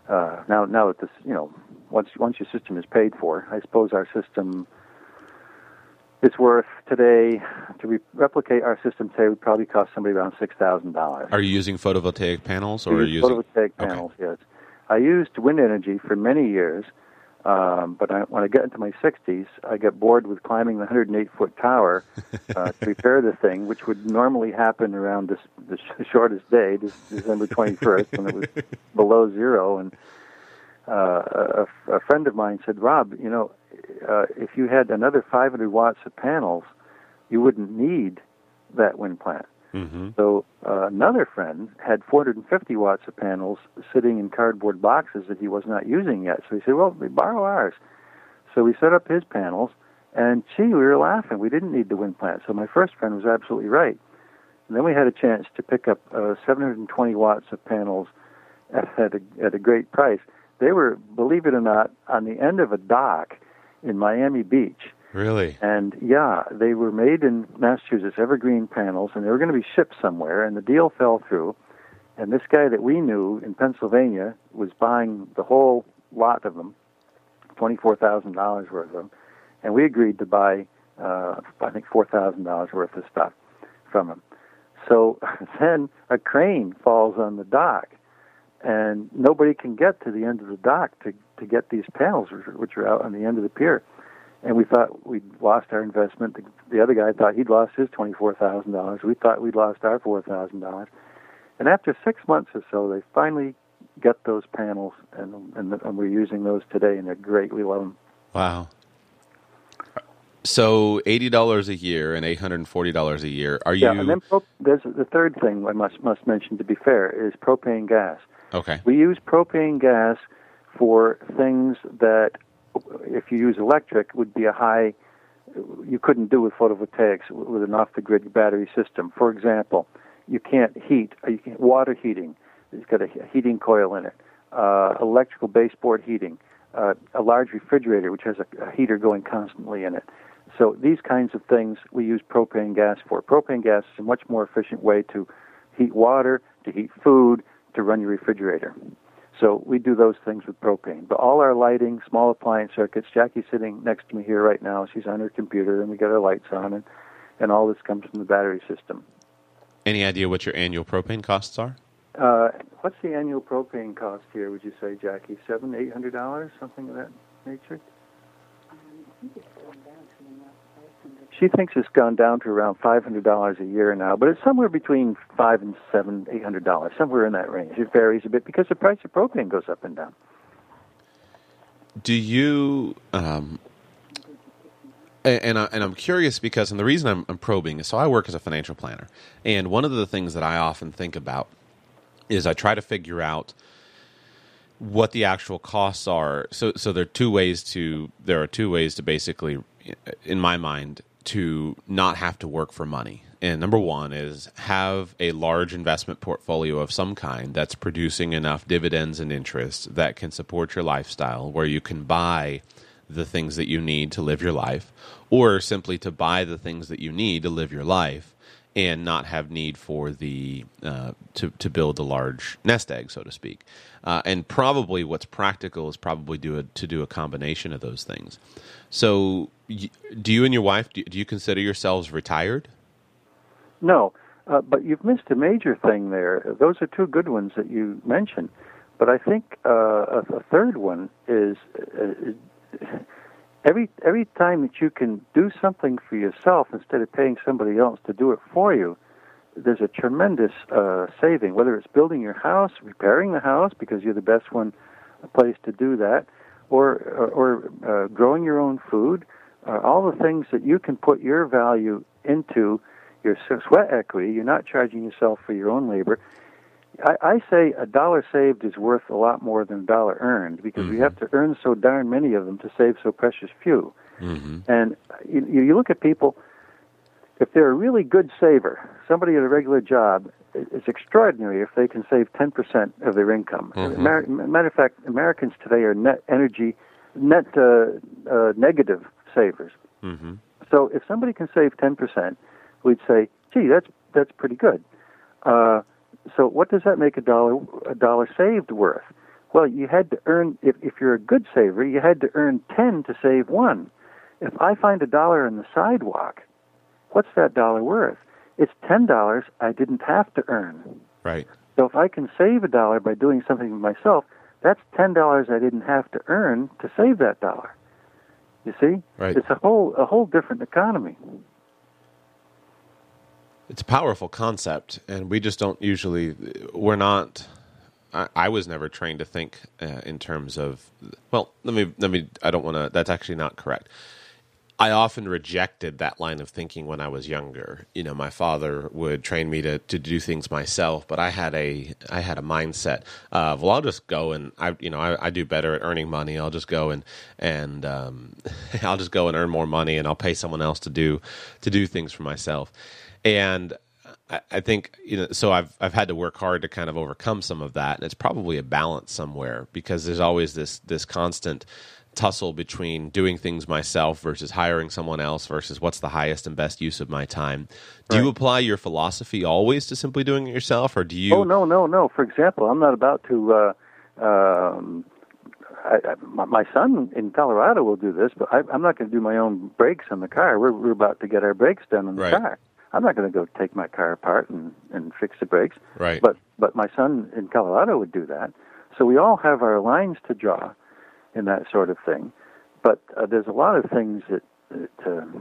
Now that this, you know, once your system is paid for, I suppose our system, it's worth today to replicate our system today would probably cost somebody around $6,000. Are you using photovoltaic panels, or photovoltaic panels? Okay. Yes, I used wind energy for many years, but when I got into my 60s, I got bored with climbing the 108-foot tower to repair the thing, which would normally happen around the shortest day, December 21st, when it was below zero. And a friend of mine said, "Rob, you know, if you had another 500 watts of panels, you wouldn't need that wind plant." Mm-hmm. So another friend had 450 watts of panels sitting in cardboard boxes that he was not using yet. So he said, "Well, we borrow ours." So we set up his panels, and we were laughing. We didn't need the wind plant. So my first friend was absolutely right. And then we had a chance to pick up 720 watts of panels at a great price. They were, believe it or not, on the end of a dock in Miami Beach. Really? And, yeah, they were made in Massachusetts, evergreen panels, and they were going to be shipped somewhere, and the deal fell through. And this guy that we knew in Pennsylvania was buying the whole lot of them, $24,000 worth of them, and we agreed to buy, I think, $4,000 worth of stuff from him. So then a crane falls on the dock, and nobody can get to the end of the dock to get these panels, which are out on the end of the pier. And we thought we'd lost our investment. The other guy thought he'd lost his $24,000. We thought we'd lost our $4,000. And after 6 months or so, they finally got those panels, and we're using those today, and they're great. We love them. Wow. So $80 a year and $840 a year. Yeah, and then there's the third thing I must mention, to be fair, is propane gas. Okay. We use propane gas for things that, if you use electric, would be you couldn't do with photovoltaics with an off-the-grid battery system. For example, water heating. It's got a heating coil in it. Electrical baseboard heating. A large refrigerator, which has a heater going constantly in it. So these kinds of things we use propane gas for. Propane gas is a much more efficient way to heat water, to heat food, to run your refrigerator. So we do those things with propane. But all our lighting, small appliance circuits, Jackie's sitting next to me here right now. She's on her computer, and we got our lights on, and all this comes from the battery system. Any idea what your annual propane costs are? What's the annual propane cost here, would you say, Jackie? $700, $800, something of that nature? I think it's gone down to around $500. She thinks it's gone down to around $500 a year now, but it's somewhere between $500 and $700, $800, somewhere in that range. It varies a bit because the price of propane goes up and down. Do you... And I'm curious because, and the reason I'm probing is, so I work as a financial planner, and one of the things that I often think about is I try to figure out what the actual costs are. So there are two ways to basically, in my mind, to not have to work for money. And number one is have a large investment portfolio of some kind that's producing enough dividends and interest that can support your lifestyle, where you can buy the things that you need to live your life, or simply to buy the things that you need to live your life, and not have need for the to build a large nest egg, so to speak. And probably what's practical is probably to do a combination of those things. So do you and your wife, do you consider yourselves retired? No, but you've missed a major thing there. Those are two good ones that you mentioned. But I think a third one is... Every time that you can do something for yourself instead of paying somebody else to do it for you, there's a tremendous saving, whether it's building your house, repairing the house, because you're the best place to do that, or growing your own food, all the things that you can put your value into, your sweat equity. You're not charging yourself for your own labor. I say a dollar saved is worth a lot more than a dollar earned, because mm-hmm. we have to earn so darn many of them to save so precious few. Mm-hmm. And you look at people, if they're a really good saver, somebody at a regular job, it's extraordinary if they can save 10% of their income. Mm-hmm. Matter of fact, Americans today are net negative savers. Mm-hmm. So if somebody can save 10%, we'd say, gee, that's pretty good. So what does that make a dollar saved worth? Well, you had to earn, if you're a good saver, you had to earn 10 to save one. If I find a dollar on the sidewalk, what's that dollar worth? It's $10 I didn't have to earn. Right. So if I can save a dollar by doing something myself, that's $10 I didn't have to earn to save that dollar. You see? Right. It's a whole different economy. It's a powerful concept, and we just don't usually, I was never trained to think in terms of, well, let me, I don't want to, that's actually not correct. I often rejected that line of thinking when I was younger. You know, my father would train me to do things myself, but I had a mindset of, well, I'll just go and I do better at earning money. I'll just go and I'll just go and earn more money, and I'll pay someone else to do things for myself. And I think, you know, so I've had to work hard to kind of overcome some of that, and it's probably a balance somewhere, because there's always this constant tussle between doing things myself versus hiring someone else versus what's the highest and best use of my time. Do you apply your philosophy always to simply doing it yourself, or do you? Oh, no. For example, I'm not about to. My son in Colorado will do this, but I'm not going to do my own brakes on the car. We're about to get our brakes done on the car. I'm not going to go take my car apart and fix the brakes. Right. But my son in Colorado would do that. So we all have our lines to draw in that sort of thing. But there's a lot of things that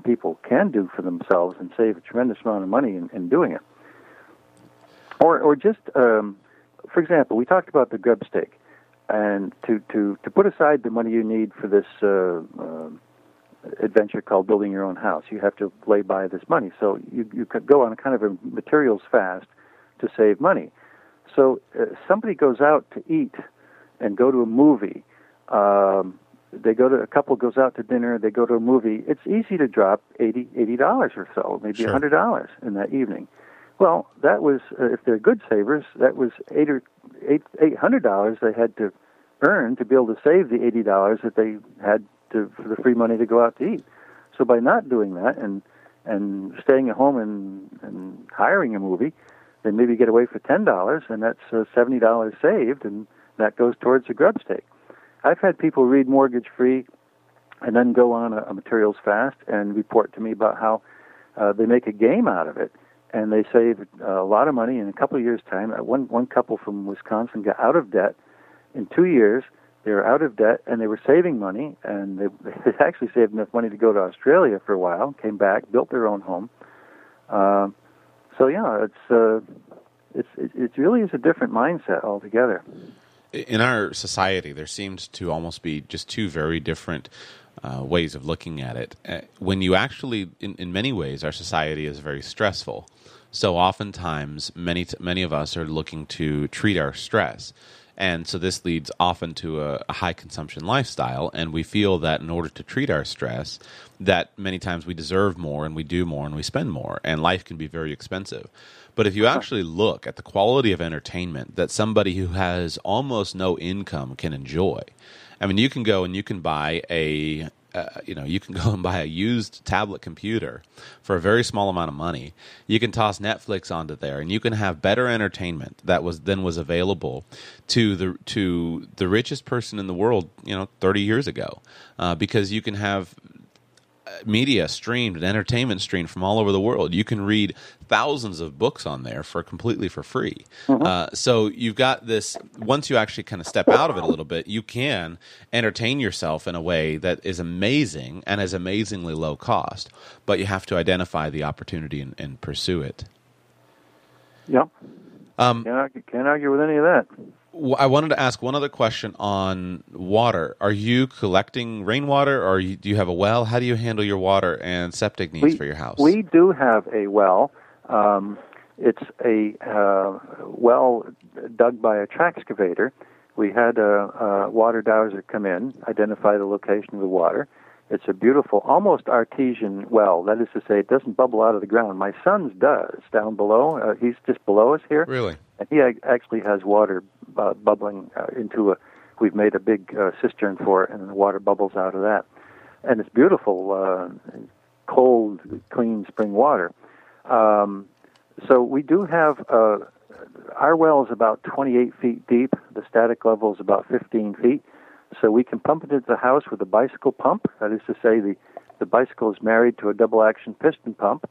people can do for themselves and save a tremendous amount of money in doing it. Or just, for example, we talked about the grub stake. And to put aside the money you need for this adventure called building your own house, you have to lay by this money. So you could go on a kind of a materials fast to save money. So somebody goes out to eat and go to a movie. A couple goes out to dinner, they go to a movie. It's easy to drop $80 or so, maybe $100 in that evening. Well, that was, if they're good savers, that was $800 they had to earn to be able to save the $80 that they had for the free money to go out to eat. So by not doing that and staying at home and hiring a movie, they maybe get away for $10, and that's $70 saved, and that goes towards the grub stake. I've had people read Mortgage Free and then go on a materials fast and report to me about how they make a game out of it, and they save a lot of money in a couple of years' time. One couple from Wisconsin got out of debt in 2 years. They were out of debt, and they were saving money, and they actually saved enough money to go to Australia for a while, came back, built their own home. So, yeah, it really is a different mindset altogether. In our society, there seems to almost be just two very different ways of looking at it. When you actually, in many ways, our society is very stressful. So oftentimes, many of us are looking to treat our stress. And so this leads often to a high consumption lifestyle, and we feel that in order to treat our stress, that many times we deserve more, and we do more, and we spend more, and life can be very expensive. But if you actually look at the quality of entertainment that somebody who has almost no income can enjoy, I mean, you can go and you can buy a used tablet computer for a very small amount of money. You can toss Netflix onto there, and you can have better entertainment that was available to the richest person in the world, 30 years ago, because you can have media streamed and entertainment streamed from all over the world. You can read thousands of books on there completely for free. Mm-hmm. So you've got this. Once you actually kind of step out of it a little bit, you can entertain yourself in a way that is amazing and is amazingly low cost. But you have to identify the opportunity and pursue it. Yeah, can't argue with any of that. I wanted to ask one other question on water. Are you collecting rainwater, or do you have a well? How do you handle your water and septic needs for your house? We do have a well. It's a well dug by a track excavator. We had a water dowser come in, identify the location of the water. It's a beautiful, almost artesian well. That is to say, it doesn't bubble out of the ground. My son's does down below. He's just below us here. Really? And he actually has water bubbling into a. We've made a big cistern for it, and the water bubbles out of that. And it's beautiful, cold, clean spring water. So we do have, our well is about 28 feet deep. The static level is about 15 feet. So we can pump it into the house with a bicycle pump. That is to say, the bicycle is married to a double-action piston pump.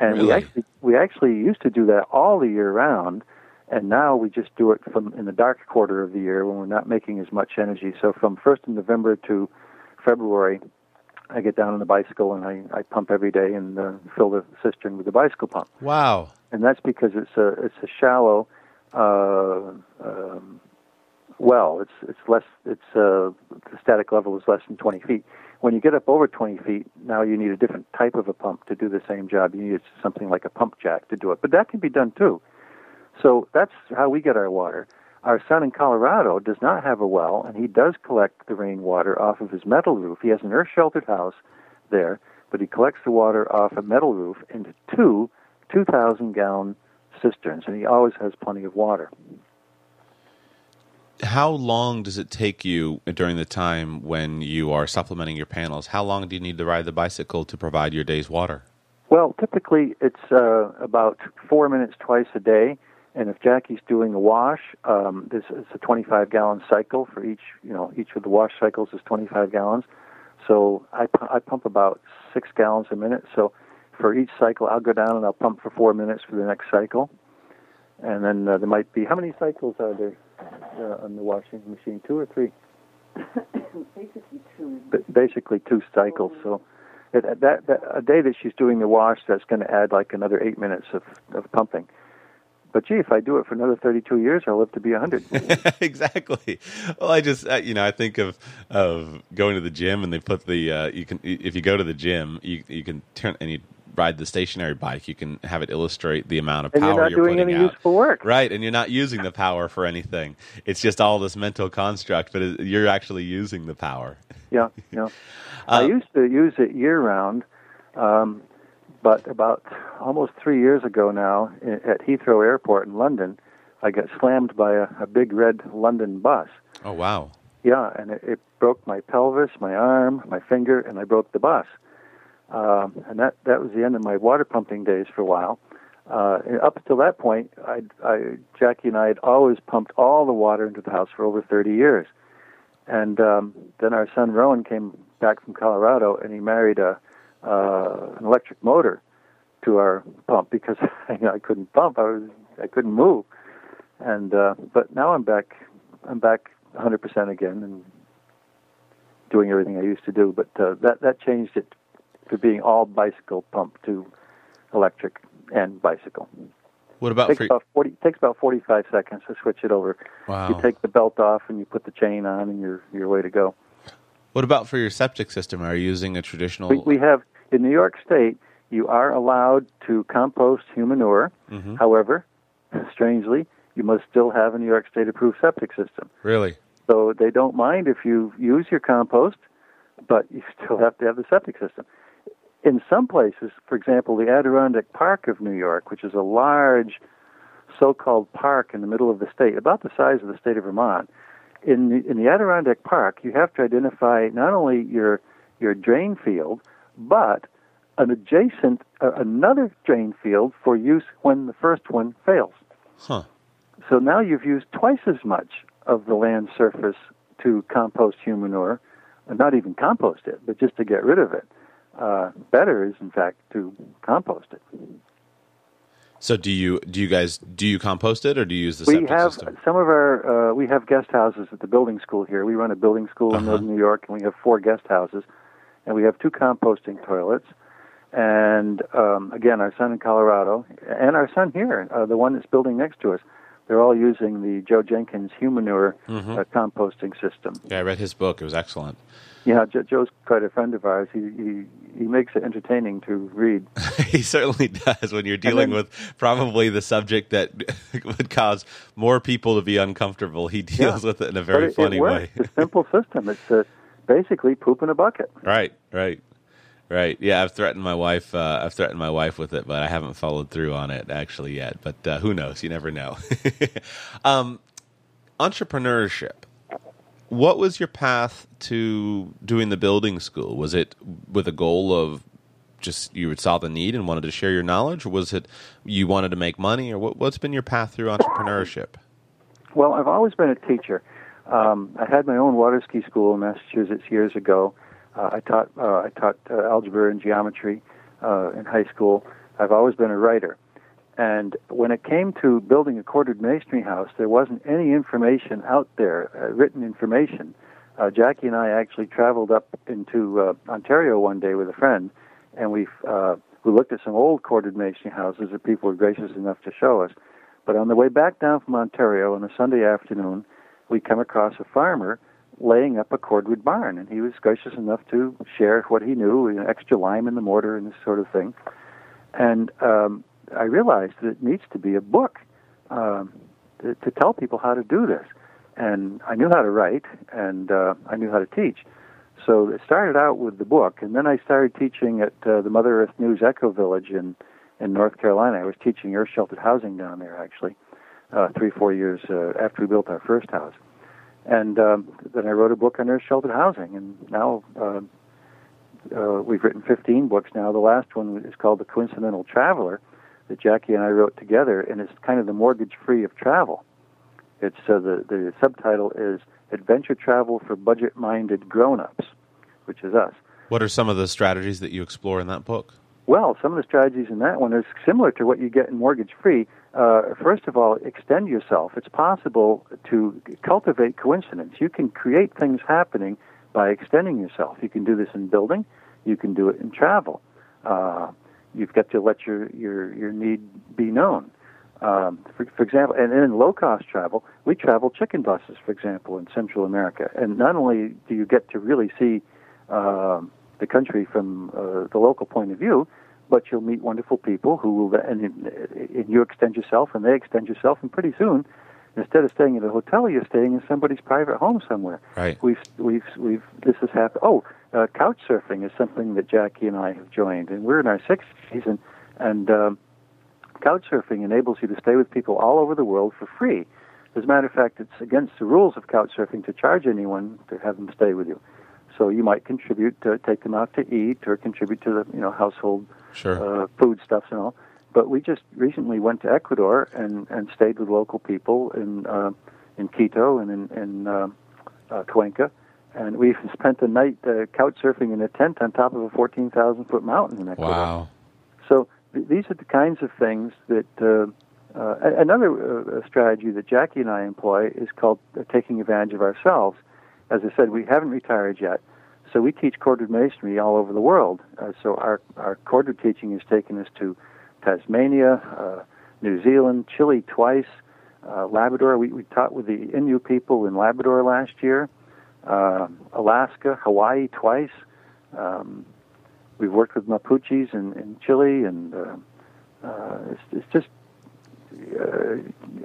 And really? we actually used to do that all the year round, and now we just do it from in the dark quarter of the year when we're not making as much energy. So from 1st of November to February, I get down on the bicycle and I pump every day and fill the cistern with the bicycle pump. Wow! And that's because it's a shallow well. The static level is less than 20 feet. When you get up over 20 feet, now you need a different type of a pump to do the same job. You need something like a pump jack to do it, but that can be done too. So that's how we get our water. Our son in Colorado does not have a well, and he does collect the rainwater off of his metal roof. He has an earth-sheltered house there, but he collects the water off a metal roof into two 2,000-gallon cisterns, and he always has plenty of water. How long does it take you during the time when you are supplementing your panels? How long do you need to ride the bicycle to provide your day's water? Well, typically it's about 4 minutes twice a day, and if Jackie's doing a wash, it's a 25-gallon cycle for each. You know, each of the wash cycles is 25 gallons, so I pump about 6 gallons a minute. So for each cycle, I'll go down and I'll pump for 4 minutes for the next cycle, and then there might be how many cycles are there? On the washing machine, two or three? Basically two. Basically two cycles. So a day that she's doing the wash, that's going to add like another 8 minutes of pumping. But gee, if I do it for another 32 years, I'll live to be 100. Exactly. Well, I just, I think of going to the gym, and they put the, if you go to the gym, you can turn and you ride the stationary bike, you can have it illustrate the amount of power you're putting out. And you're not doing any useful work. Right, and you're not using the power for anything. It's just all this mental construct, but you're actually using the power. Yeah. I used to use it year-round, but about almost 3 years ago now, at Heathrow Airport in London, I got slammed by a big red London bus. Oh, wow. Yeah, and it broke my pelvis, my arm, my finger, and I broke the bus. And that was the end of my water pumping days for a while. Up until that point, Jackie and I had always pumped all the water into the house for over 30 years. And then our son Rowan came back from Colorado, and he married an electric motor to our pump because I couldn't pump. I couldn't move. And but now I'm back 100% again and doing everything I used to do. But that changed it to being all bicycle pump to electric and bicycle. What about takes about 45 seconds to switch it over. Wow. You take the belt off and you put the chain on and you're way to go. What about for your septic system? Are you using a traditional? We have in New York State, you are allowed to compost human manure. Mm-hmm. However, strangely, you must still have a New York State approved septic system. Really? So they don't mind if you use your compost, but you still have to have the septic system. In some places, for example, the Adirondack Park of New York, which is a large so-called park in the middle of the state, about the size of the state of Vermont, in the Adirondack Park, you have to identify not only your drain field, but an adjacent another drain field for use when the first one fails. Huh. So now you've used twice as much of the land surface to compost human manure, and not even compost it, but just to get rid of it. Better is, in fact, to compost it. So, do you guys compost it, or do you use the septic system? We have some of our we have guest houses at the building school here. We run a building school in northern New York, and we have 4 guest houses, and we have 2 composting toilets. And again, our son in Colorado and our son here, the one that's building next to us, they're all using the Joe Jenkins Humanure composting system. Yeah, I read his book; it was excellent. Yeah, Joe's quite a friend of ours. He makes it entertaining to read. He certainly does when you're dealing with probably the subject that would cause more people to be uncomfortable. He deals with it in a very funny way. It's a simple system. It's basically poop in a bucket. Right. Yeah, I've threatened my wife. With it, but I haven't followed through on it actually yet. But who knows? You never know. Entrepreneurship. What was your path to doing the building school? Was it with a goal of just you saw the need and wanted to share your knowledge? Or was it you wanted to make money? Or what's been your path through entrepreneurship? Well, I've always been a teacher. I had my own water ski school in Massachusetts years ago. I taught algebra and geometry in high school. I've always been a writer. And when it came to building a quartered masonry house, there wasn't any information out there, written information. Jackie and I actually traveled up into Ontario one day with a friend, and we looked at some old quartered masonry houses that people were gracious enough to show us. But on the way back down from Ontario on a Sunday afternoon, we come across a farmer laying up a cordwood barn, and he was gracious enough to share what he knew, extra lime in the mortar and this sort of thing. And I realized that it needs to be a book to tell people how to do this. And I knew how to write, and I knew how to teach. So it started out with the book, and then I started teaching at the Mother Earth News Echo Village in North Carolina. I was teaching earth-sheltered housing down there, actually, 3-4 years after we built our first house. And then I wrote a book on earth-sheltered housing, and now we've written 15 books now. The last one is called The Coincidental Traveler that Jackie and I wrote together, and it's kind of the Mortgage Free of travel. It's the subtitle is Adventure Travel for Budget-Minded Grown-Ups, which is us. What are some of the strategies that you explore in that book? Well, some of the strategies in that one are similar to what you get in Mortgage Free. First of all, extend yourself. It's possible to cultivate coincidence. You can create things happening by extending yourself. You can do this in building. You can do it in travel. You've got to let your need be known. For example, and in low-cost travel, we travel chicken buses, for example, in Central America. And not only do you get to really see the country from the local point of view, but you'll meet wonderful people who will, and you extend yourself, and they extend yourself, and pretty soon, instead of staying in a hotel, you're staying in somebody's private home somewhere. Right. This has happened. Couch surfing is something that Jackie and I have joined, and we're in our sixth season, and couch surfing enables you to stay with people all over the world for free. As a matter of fact, it's against the rules of couch surfing to charge anyone to have them stay with you. So you might contribute to take them out to eat or contribute to the household food stuffs and all. But we just recently went to Ecuador and stayed with local people in Quito and in Cuenca. And we spent the night couch surfing in a tent on top of a 14,000-foot mountain in Ecuador. Wow. So these are the kinds of things that another strategy that Jackie and I employ is called taking advantage of ourselves. As I said, we haven't retired yet, so we teach corded masonry all over the world. So our corded teaching has taken us to Tasmania, New Zealand, Chile twice, Labrador. We taught with the Innu people in Labrador last year, Alaska, Hawaii twice. We've worked with Mapuches in Chile, and it's just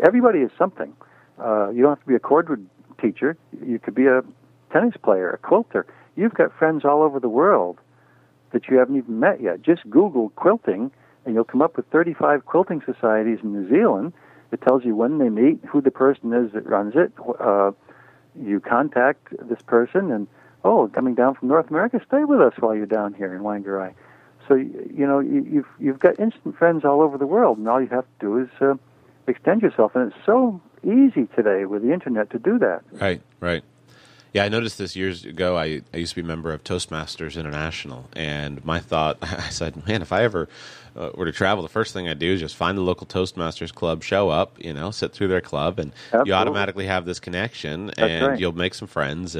everybody is something. You don't have to be a cordwood teacher. You could be a tennis player, a quilter. You've got friends all over the world that you haven't even met yet. Just Google quilting, and you'll come up with 35 quilting societies in New Zealand. It tells you when they meet, who the person is that runs it. You contact this person, and, coming down from North America, stay with us while you're down here in Whangarei. So, you've got instant friends all over the world, and all you have to do is extend yourself. And it's so easy today with the Internet to do that. Right. Yeah, I noticed this years ago. I used to be a member of Toastmasters International, and my thought, I said, man, if I ever were to travel, the first thing I'd do is just find the local Toastmasters club, show up, sit through their club, and Absolutely. You automatically have this connection, and you'll make some friends,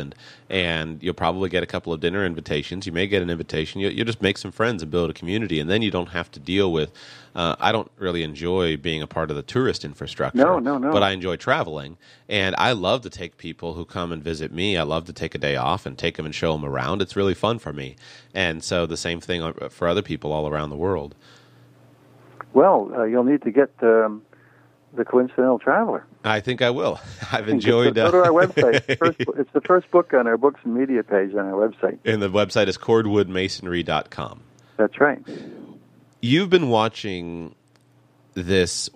and you'll probably get a couple of dinner invitations. You may get an invitation. You'll just make some friends and build a community, and then you don't have to deal with, I don't really enjoy being a part of the tourist infrastructure. No. But I enjoy traveling, and I love to take people who come and visit me. I love to take a day off and take them and show them around. It's really fun for me. And so the same thing for other people all around the world. Well, you'll need to get The Coincidental Traveler. I think I will. I've enjoyed... Go to our website. It's the first book on our books and media page on our website. And the website is cordwoodmasonry.com. That's right. You've been watching this...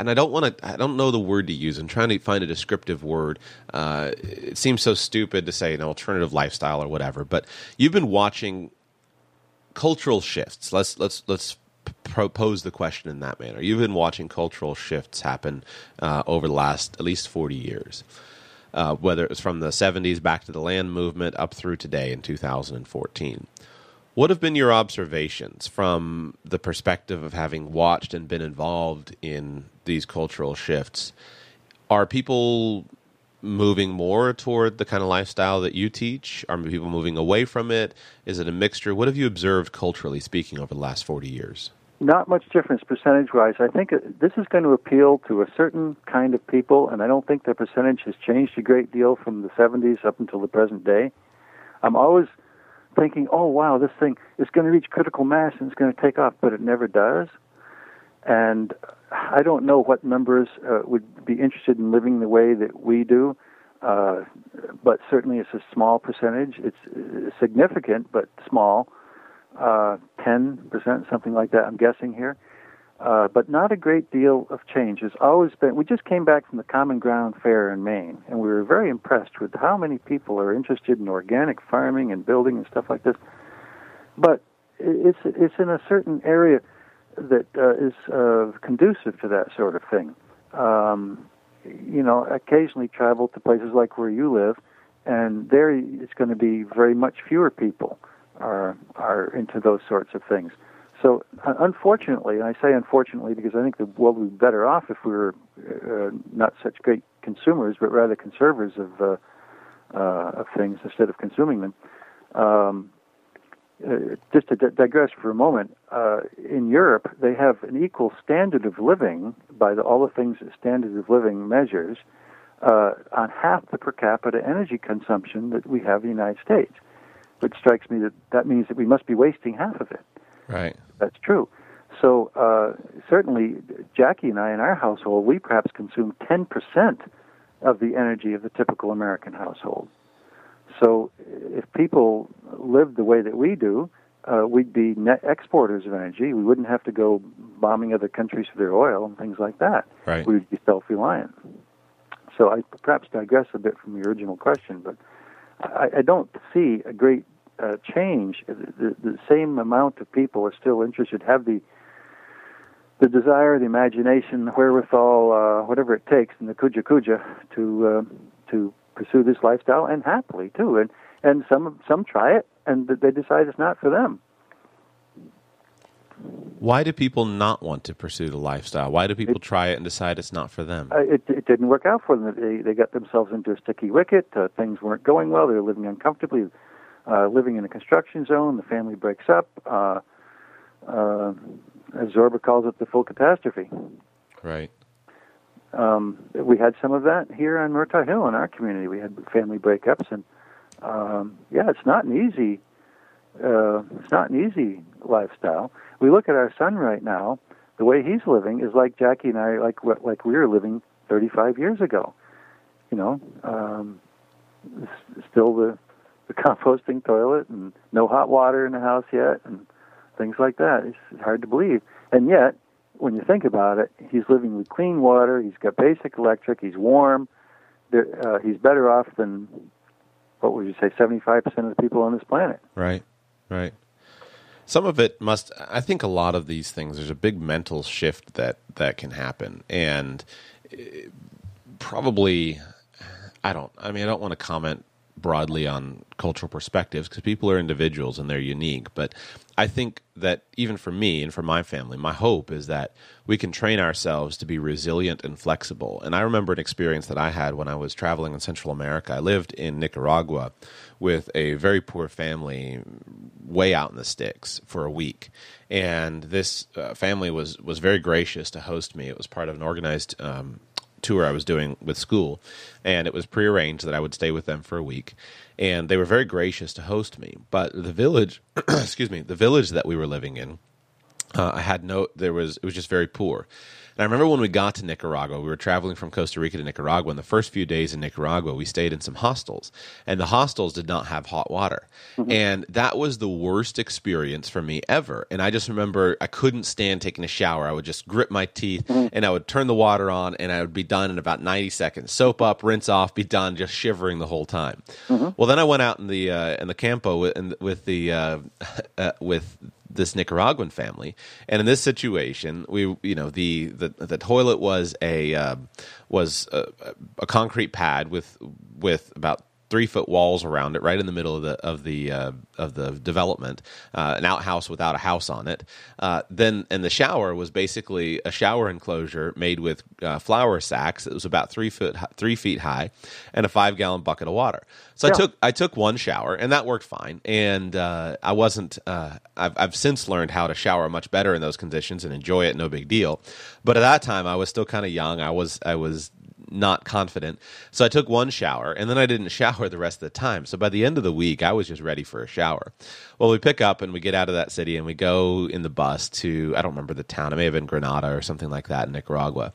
And I don't know the word to use. I'm trying to find a descriptive word. It seems so stupid to say an alternative lifestyle or whatever. But you've been watching cultural shifts. Let's propose the question in that manner. You've been watching cultural shifts happen over the last at least 40 years, whether it was from the 70s back to the land movement up through today in 2014. What have been your observations from the perspective of having watched and been involved in these cultural shifts? Are people moving more toward the kind of lifestyle that you teach? Are people moving away from it? Is it a mixture? What have you observed culturally speaking over the last 40 years? Not much difference percentage-wise. I think this is going to appeal to a certain kind of people, and I don't think their percentage has changed a great deal from the 70s up until the present day. I'm always thinking, oh, wow, this thing is going to reach critical mass and it's going to take off, but it never does. And I don't know what members would be interested in living the way that we do, but certainly it's a small percentage. It's significant, but small, 10%, something like that, I'm guessing here. But not a great deal of change. It's always been. We just came back from the Common Ground Fair in Maine, and we were very impressed with how many people are interested in organic farming and building and stuff like this. But it's in a certain area that is conducive to that sort of thing. Occasionally travel to places like where you live, and there it's going to be very much fewer people are into those sorts of things. So unfortunately, and I say unfortunately because I think the world would be better off if we were not such great consumers, but rather conservers of things instead of consuming them. Just to digress for a moment, in Europe they have an equal standard of living by all the things that standard of living measures on half the per capita energy consumption that we have in the United States, which strikes me that means that we must be wasting half of it. Right. That's true. So certainly Jackie and I in our household, we perhaps consume 10% of the energy of the typical American household. So if people lived the way that we do, we'd be net exporters of energy. We wouldn't have to go bombing other countries for their oil and things like that. Right. We would be self-reliant. So I perhaps digress a bit from your original question, but I don't see a great change. The same amount of people are still interested, have the desire, the imagination, the wherewithal, whatever it takes, and the kuja to pursue this lifestyle, and happily too. And some try it, and they decide it's not for them. Why do people not want to pursue the lifestyle? Why do people try it and decide it's not for them? It didn't work out for them. They got themselves into a sticky wicket. Things weren't going well. They were living uncomfortably. Living in a construction zone, the family breaks up. As Zorba calls it, the full catastrophe. Right. We had some of that here on Murtagh Hill in our community. We had family breakups, and it's not an easy lifestyle. We look at our son right now. The way he's living is like Jackie and I, like we were living 35 years ago. Still the composting toilet and no hot water in the house yet and things like that. It's hard to believe. And yet, when you think about it, he's living with clean water, he's got basic electric, he's warm, he's better off than, 75% of the people on this planet. Right. Some of it must, I think a lot of these things, there's a big mental shift that can happen. And probably, I don't want to comment broadly on cultural perspectives because people are individuals and they're unique. But I think that even for me and for my family, my hope is that we can train ourselves to be resilient and flexible. And I remember an experience that I had when I was traveling in Central America. I lived in Nicaragua with a very poor family way out in the sticks for a week. And this family was very gracious to host me. It was part of an organized tour I was doing with school, and it was prearranged that I would stay with them for a week, and they were very gracious to host me. But the village that we were living in It was just very poor. And I remember when we got to Nicaragua, we were traveling from Costa Rica to Nicaragua. And the first few days in Nicaragua, we stayed in some hostels, and the hostels did not have hot water. Mm-hmm. And that was the worst experience for me ever. And I just remember I couldn't stand taking a shower. I would just grip my teeth, mm-hmm. and I would turn the water on, and I would be done in about 90 seconds. Soap up, rinse off, be done, just shivering the whole time. Mm-hmm. Well, then I went out in the campo with this Nicaraguan family, and in this situation, we, you know, the toilet was a concrete pad with about 3-foot walls around it, right in the middle of the development, an outhouse without a house on it. And the shower was basically a shower enclosure made with flour sacks. It was about 3 feet high, and a 5-gallon bucket of water. So yeah. I took one shower, and that worked fine. And I wasn't. I've since learned how to shower much better in those conditions and enjoy it. No big deal. But at that time, I was still kind of young. I was not confident. So I took one shower, and then I didn't shower the rest of the time. So by the end of the week, I was just ready for a shower. Well, we pick up and we get out of that city, and we go in the bus to, I don't remember the town. It may have been Granada or something like that in Nicaragua.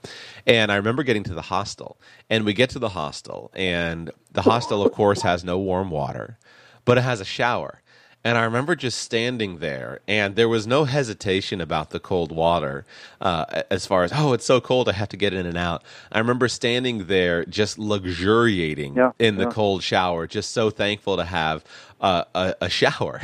And I remember getting to the hostel, and we get to the hostel, and the hostel, of course, has no warm water, but it has a shower. And I remember just standing there, and there was no hesitation about the cold water as far as, oh, it's so cold, I have to get in and out. I remember standing there just luxuriating in the cold shower, just so thankful to have a shower.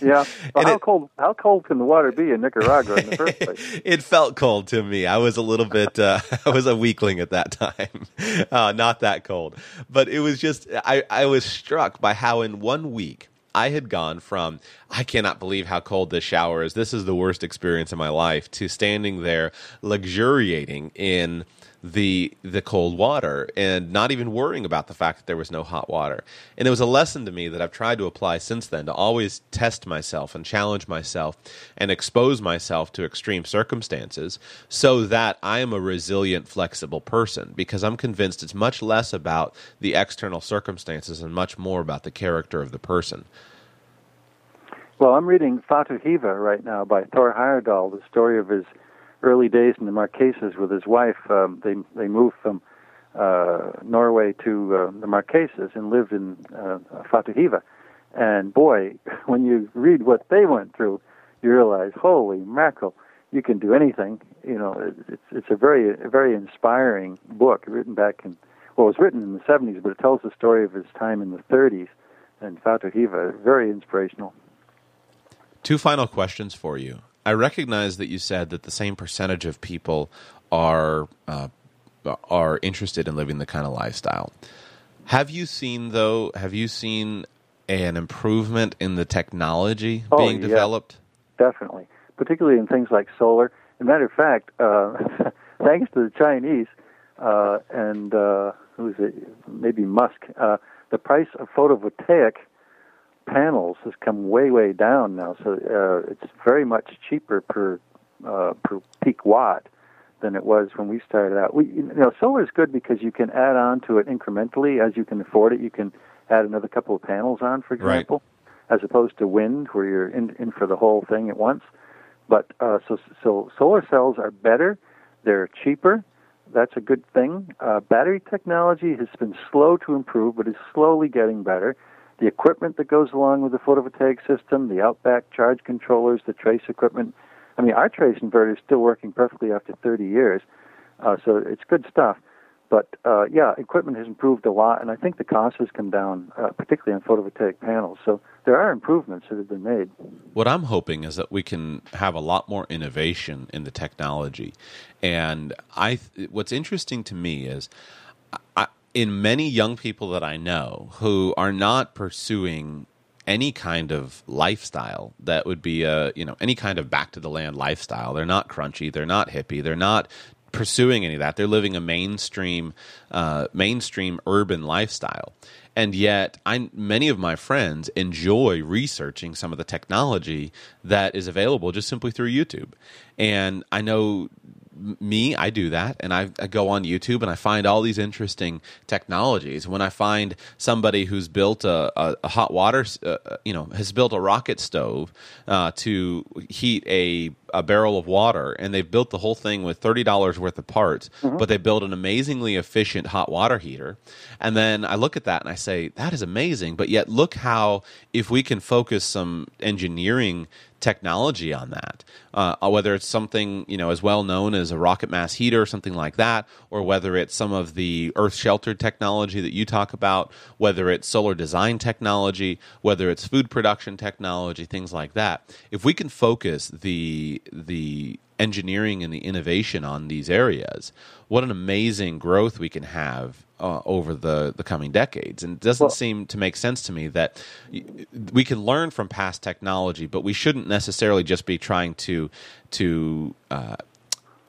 Yeah. Well, how cold can the water be in Nicaragua in the first place? It felt cold to me. I was a little bit, I was a weakling at that time. Not that cold. But it was just, I was struck by how in one week, I had gone from, I cannot believe how cold this shower is, this is the worst experience of my life, to standing there luxuriating in the cold water and not even worrying about the fact that there was no hot water. And it was a lesson to me that I've tried to apply since then, to always test myself and challenge myself and expose myself to extreme circumstances so that I am a resilient, flexible person, because I'm convinced it's much less about the external circumstances and much more about the character of the person. Well, I'm reading Fatu Hiva right now by Thor Heyerdahl, the story of his early days in the Marquesas with his wife. They moved from Norway to the Marquesas and lived in Fatu Hiva. And boy, when you read what they went through, you realize, holy mackerel, you can do anything. You know, it's a very inspiring book written back in, well, it was written in the 70s, but it tells the story of his time in the 30s in Fatu Hiva. Very inspirational. Two final questions for you. I recognize that you said that the same percentage of people are interested in living the kind of lifestyle. Have you seen an improvement in the technology being developed? Definitely, particularly in things like solar. As a matter of fact, thanks to the Chinese and who is it? Maybe Musk, the price of photovoltaic panels has come way down now, so it's very much cheaper per peak watt than it was when we started out. Solar is good because you can add on to it incrementally as you can afford it. You can add another couple of panels on, for example, right, as opposed to wind where you're in for the whole thing at once. But so solar cells are better; they're cheaper. That's a good thing. Battery technology has been slow to improve, but is slowly getting better. The equipment that goes along with the photovoltaic system, the outback charge controllers, the trace equipment. I mean, our trace inverter is still working perfectly after 30 years, so it's good stuff. But, equipment has improved a lot, and I think the cost has come down, particularly on photovoltaic panels. So there are improvements that have been made. What I'm hoping is that we can have a lot more innovation in the technology. And what's interesting to me is in many young people that I know who are not pursuing any kind of lifestyle that would be any kind of back to the land lifestyle, they're not crunchy, they're not hippie, they're not pursuing any of that. They're living a mainstream urban lifestyle. And yet, many of my friends enjoy researching some of the technology that is available just simply through YouTube. And I know I do that, and I go on YouTube and I find all these interesting technologies. When I find somebody who's built a hot water, has built a rocket stove to heat a a barrel of water, and they've built the whole thing with $30 worth of parts, but they built an amazingly efficient hot water heater. And then I look at that and I say, that is amazing. But yet look how, if we can focus some engineering technology on that, whether it's something, you know, as well known as a rocket mass heater or something like that, or whether it's some of the earth sheltered technology that you talk about, whether it's solar design technology, whether it's food production technology, things like that. If we can focus the engineering and the innovation on these areas, what an amazing growth we can have over the coming decades. And it doesn't seem to make sense to me that we can learn from past technology, but we shouldn't necessarily just be trying to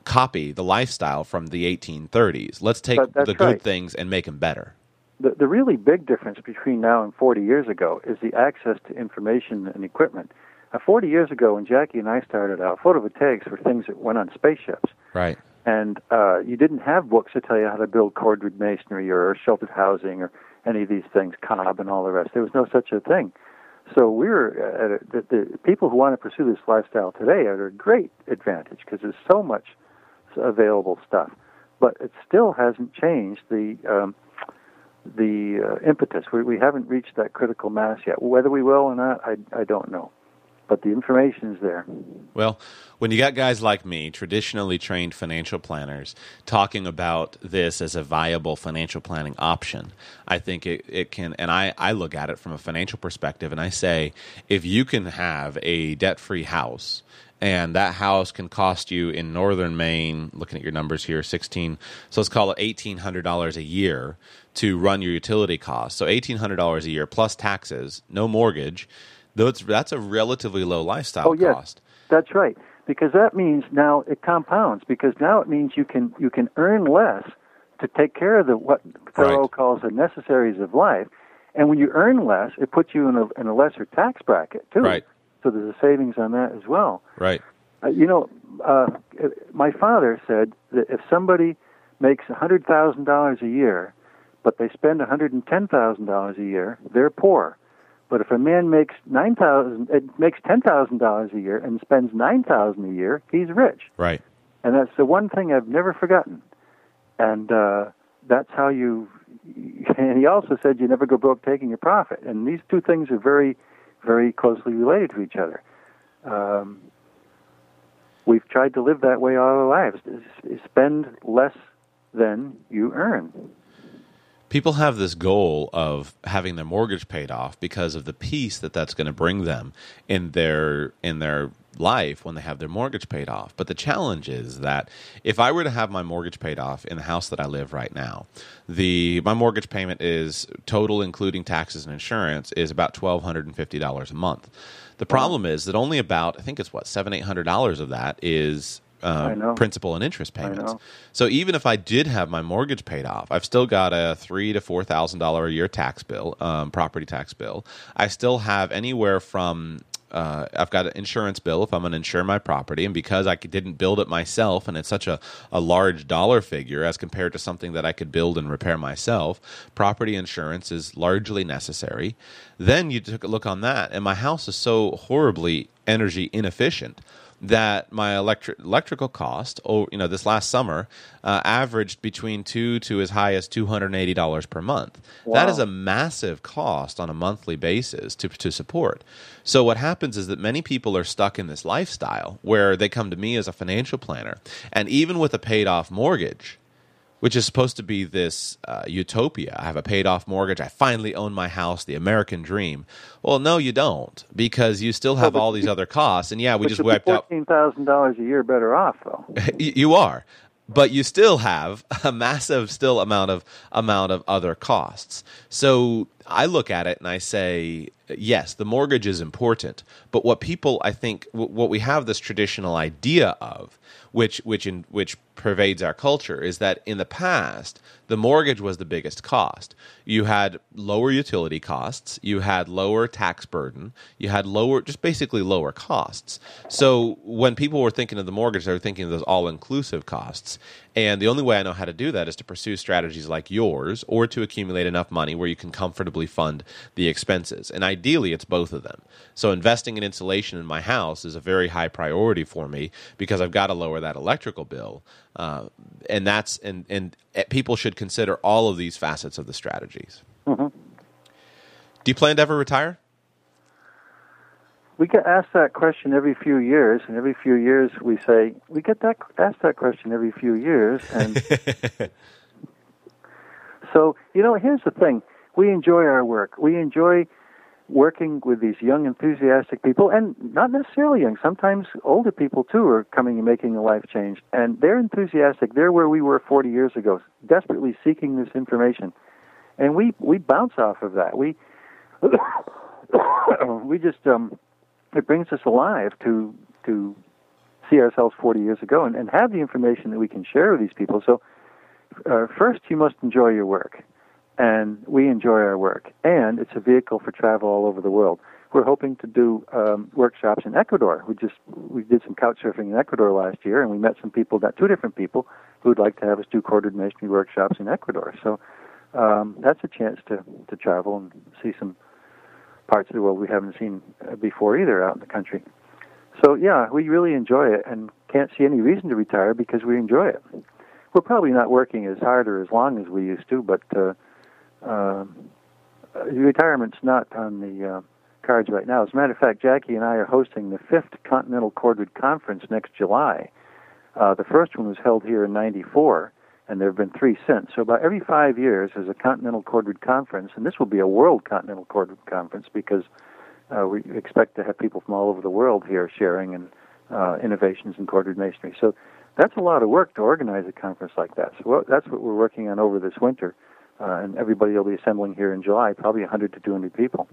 copy the lifestyle from the 1830s. Let's take the good things and make them better. The really big difference between now and 40 years ago is the access to information and equipment. 40 years ago, when Jackie and I started out, photovoltaics were things that went on spaceships. Right. And you didn't have books that tell you how to build cordwood masonry or sheltered housing or any of these things, cob and all the rest. There was no such a thing. So we're the people who want to pursue this lifestyle today are at a great advantage because there's so much available stuff. But it still hasn't changed the impetus. We haven't reached that critical mass yet. Whether we will or not, I don't know. But the information's there. Well, when you got guys like me, traditionally trained financial planners, talking about this as a viable financial planning option, I think it can, and I look at it from a financial perspective, and I say, if you can have a debt-free house, and that house can cost you in northern Maine, looking at your numbers here, so let's call it $1,800 a year to run your utility costs. So $1,800 a year plus taxes, no mortgage. That's a relatively low lifestyle cost. That's right, because that means now it compounds, because now it means you can earn less to take care of what Thoreau calls the necessaries of life, and when you earn less, it puts you in a lesser tax bracket, too. Right. So there's a savings on that as well. Right. My father said that if somebody makes $100,000 a year, but they spend $110,000 a year, they're poor. But if a man makes $10,000 a year and spends $9,000 a year, he's rich. Right. And that's the one thing I've never forgotten. And that's how you. And he also said you never go broke taking your profit. And these two things are very, very closely related to each other. We've tried to live that way all our lives: spend less than you earn. People have this goal of having their mortgage paid off because of the peace that's going to bring them in their life when they have their mortgage paid off. But the challenge is that if I were to have my mortgage paid off in the house that I live right now, my mortgage payment is total, including taxes and insurance, is about $1,250 a month. The problem is that only about, I think it's $700-800 of that is principal and interest payments. So even if I did have my mortgage paid off, I've still got a $3,000 to $4,000 a year tax bill, property tax bill. I still have anywhere from I've got an insurance bill if I'm going to insure my property, and because I didn't build it myself, and it's such a large dollar figure as compared to something that I could build and repair myself, property insurance is largely necessary. Then you took a look on that, and my house is so horribly energy inefficient that my electrical cost, this last summer, averaged between to as high as $280 per month. Wow. That is a massive cost on a monthly basis to support. So what happens is that many people are stuck in this lifestyle where they come to me as a financial planner, and even with a paid-off mortgage, which is supposed to be this utopia. I have a paid-off mortgage. I finally own my house, the American dream. Well, no, you don't, because you still have all these other costs. And, we just wiped out $14,000 a year better off, though. You are. But you still have a massive amount of other costs. So I look at it and I say, yes, the mortgage is important, but what people, I think, what we have this traditional idea of, which pervades our culture, is that in the past, the mortgage was the biggest cost. You had lower utility costs, you had lower tax burden, you had basically lower costs. So when people were thinking of the mortgage, they were thinking of those all-inclusive costs. And the only way I know how to do that is to pursue strategies like yours, or to accumulate enough money where you can comfortably comfortably fund the expenses. And ideally, it's both of them. So investing in insulation in my house is a very high priority for me because I've got to lower that electrical bill. And people should consider all of these facets of the strategies. Mm-hmm. Do you plan to ever retire? We get asked that question every few years, and every few years we say, we get that asked that question every few years. And so, you know, here's the thing. We enjoy our work. We enjoy working with these young, enthusiastic people, and not necessarily young. Sometimes older people, too, are coming and making a life change. And they're enthusiastic. They're where we were 40 years ago, desperately seeking this information. And we bounce off of that. We just it brings us alive to see ourselves 40 years ago and have the information that we can share with these people. So first, you must enjoy your work, and we enjoy our work, and it's a vehicle for travel all over the world. We're hoping to do workshops in Ecuador. We did some couch surfing in Ecuador last year, and we met some people, two different people, who would like to have us do corded masonry workshops in Ecuador. So that's a chance to travel and see some parts of the world we haven't seen before either out in the country. So, yeah, we really enjoy it and can't see any reason to retire because we enjoy it. We're probably not working as hard or as long as we used to, but retirement's not on the cards right now. As a matter of fact, Jackie and I are hosting the 5th Continental Cordwood Conference next July. The first one was held here in 1994, and there have been 3 since. So about every 5 years there's a Continental Cordwood Conference, and this will be a World Continental Cordwood Conference because we expect to have people from all over the world here sharing and innovations in cordwood masonry. So that's a lot of work to organize a conference like that. So that's what we're working on over this winter, and everybody will be assembling here in July, probably 100 to 200 people.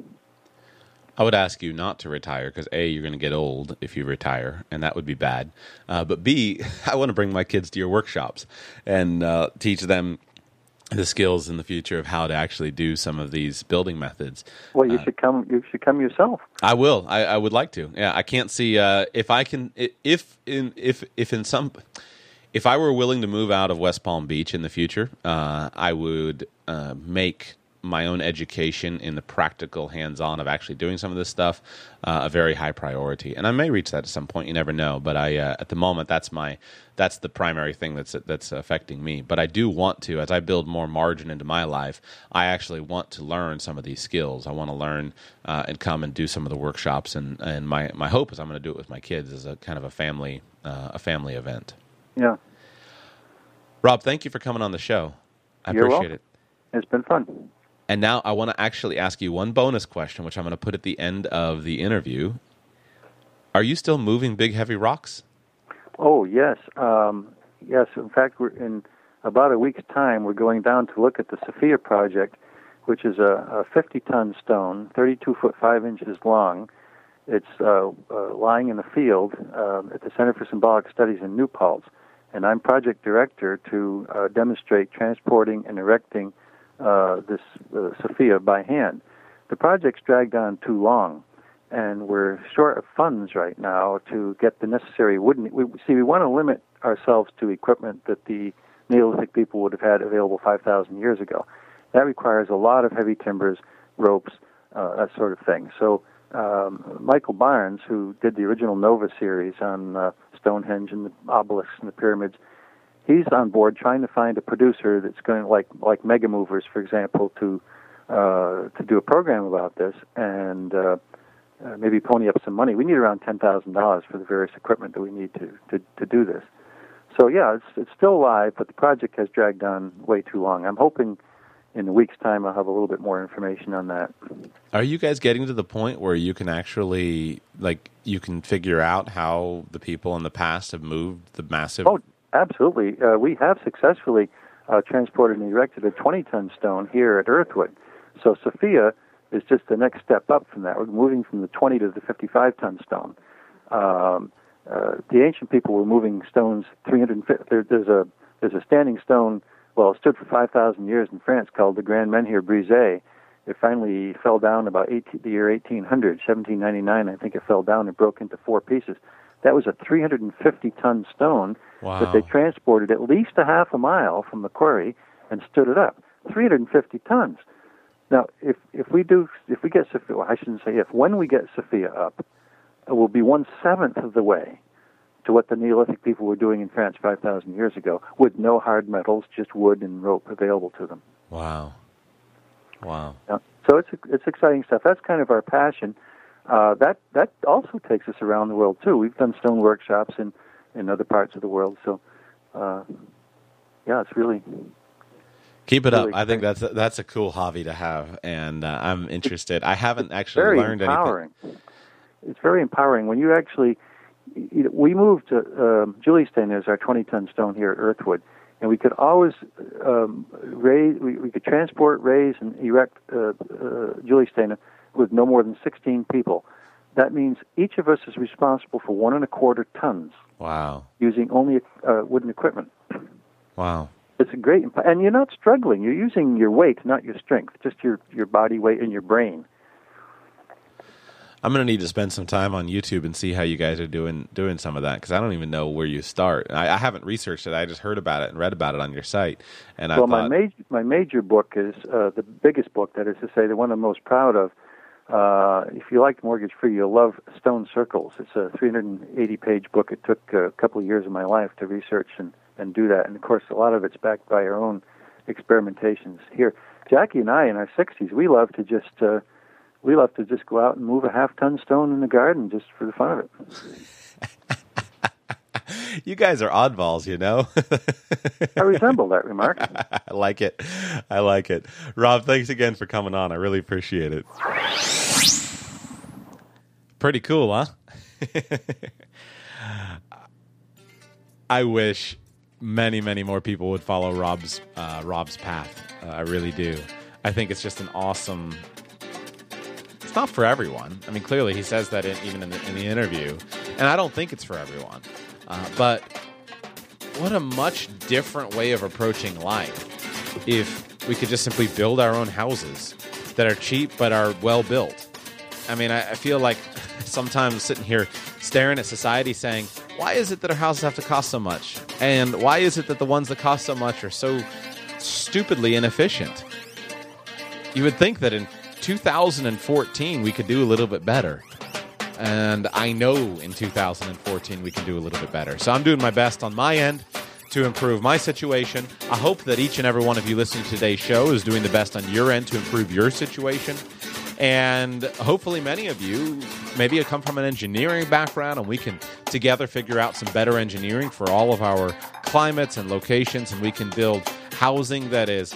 I would ask you not to retire because, A, you're going to get old if you retire, and that would be bad. But, B, I want to bring my kids to your workshops and teach them the skills in the future of how to actually do some of these building methods. Well, you should come. You should come yourself. I will. I would like to. Yeah, I can't see if I can. If I were willing to move out of West Palm Beach in the future, I would make my own education in the practical hands-on of actually doing some of this stuff a very high priority, and I may reach that at some point. You never know, but I at the moment that's the primary thing that's affecting me. But I do want to, as I build more margin into my life, I actually want to learn some of these skills. I want to learn and come and do some of the workshops, and my hope is I'm going to do it with my kids as a kind of a family event. Yeah. Rob, thank you for coming on the show. You're welcome. I appreciate it. It's been fun. And now I want to actually ask you one bonus question, which I'm going to put at the end of the interview. Are you still moving big, heavy rocks? Oh, yes. Yes, in fact, we're in about a week's time, we're going down to look at the SOFIA project, which is a 50-ton stone, 32 foot 5 inches long. It's lying in a field at the Center for Symbolic Studies in New Paltz. And I'm project director to demonstrate transporting and erecting this SOFIA by hand. The project's dragged on too long, and we're short of funds right now to get the necessary wooden. We want to limit ourselves to equipment that the Neolithic people would have had available 5,000 years ago. That requires a lot of heavy timbers, ropes, that sort of thing. So Michael Barnes, who did the original Nova series on Stonehenge and the obelisks and the pyramids, he's on board trying to find a producer that's going to, like Mega Movers, for example, to do a program about this and maybe pony up some money. We need around $10,000 for the various equipment that we need to do this. So yeah, it's still live, but the project has dragged on way too long. I'm hoping in a week's time I'll have a little bit more information on that. Are you guys getting to the point where you can actually you can figure out how the people in the past have moved the massive? Oh, absolutely. We have successfully transported and erected a 20-ton stone here at Earthwood. So SOFIA is just the next step up from that. We're moving from the 20 to the 55-ton stone. The ancient people were moving stones 350. There's a standing stone, well, it stood for 5,000 years in France called the Grand Menhir Brisé. It finally fell down about the year 1800, 1799. I think it fell down and broke into 4 pieces. That was a 350-ton stone. Wow. That they transported at least a half a mile from the quarry and stood it up. 350 tons. Now, when we get SOFIA up, it will be 1/7 of the way to what the Neolithic people were doing in France 5,000 years ago, with no hard metals, just wood and rope available to them. Wow. Now, so it's exciting stuff. That's kind of our passion. That also takes us around the world too. We've done stone workshops in other parts of the world. So, it's really. Keep it up. I think that's a cool hobby to have, and I'm interested. I haven't actually learned anything. It's very empowering. When you actually, we moved to Julie's stand is our 20-ton stone here at Earthwood, and we could always raise and erect Julie's stand with no more than 16 people. That means each of us is responsible for 1.25 tons. Wow! Using only wooden equipment. Wow. It's a great, and you're not struggling. You're using your weight, not your strength, just your body weight and your brain. I'm going to need to spend some time on YouTube and see how you guys are doing some of that, because I don't even know where you start. I haven't researched it. I just heard about it and read about it on your site. And my major book is the biggest book, that is to say, the one I'm most proud of. If you like Mortgage Free, you'll love Stone Circles. It's a 380-page book. It took a couple of years of my life to research and do that. And, of course, a lot of it's backed by our own experimentations here. Jackie and I, in our 60s, we love to just go out and move a half-ton stone in the garden just for the fun of it. You guys are oddballs, you know. I resemble that remark. I like it. Rob, thanks again for coming on. I really appreciate it. Pretty cool, huh? I wish many, many more people would follow Rob's path. I really do. I think it's just an awesome. It's not for everyone. I mean, clearly he says that even in the interview, and I don't think it's for everyone. But what a much different way of approaching life if we could just simply build our own houses that are cheap but are well built. I mean, I feel like sometimes sitting here staring at society saying, why is it that our houses have to cost so much? And why is it that the ones that cost so much are so stupidly inefficient? You would think that in 2014 we could do a little bit better. And I know in 2014 we can do a little bit better. So I'm doing my best on my end to improve my situation. I hope that each and every one of you listening to today's show is doing the best on your end to improve your situation. And hopefully many of you maybe come from an engineering background, and we can together figure out some better engineering for all of our climates and locations, and we can build housing that is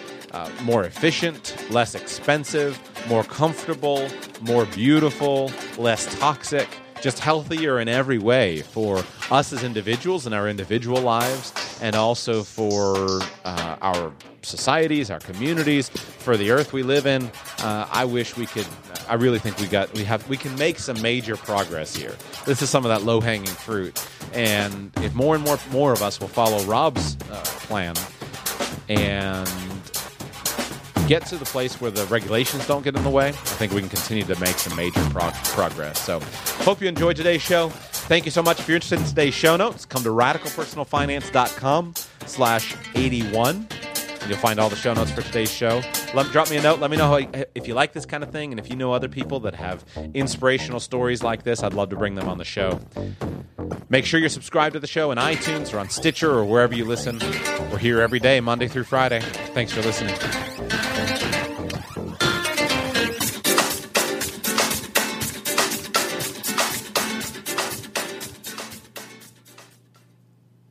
more efficient, less expensive, more comfortable, more beautiful, less toxic, just healthier in every way for us as individuals in our individual lives, and also for our societies, our communities, for the earth we live in. I really think we can make some major progress here. This is some of that low-hanging fruit. And if more and more of us will follow Rob's plan and get to the place where the regulations don't get in the way, I think we can continue to make some major progress. So hope you enjoyed today's show. Thank you so much. If you're interested in today's show notes, come to radicalpersonalfinance.com/81. You'll find all the show notes for today's show. Drop me a note. Let me know if you like this kind of thing, and if you know other people that have inspirational stories like this, I'd love to bring them on the show. Make sure you're subscribed to the show in iTunes or on Stitcher or wherever you listen. We're here every day, Monday through Friday. Thanks for listening.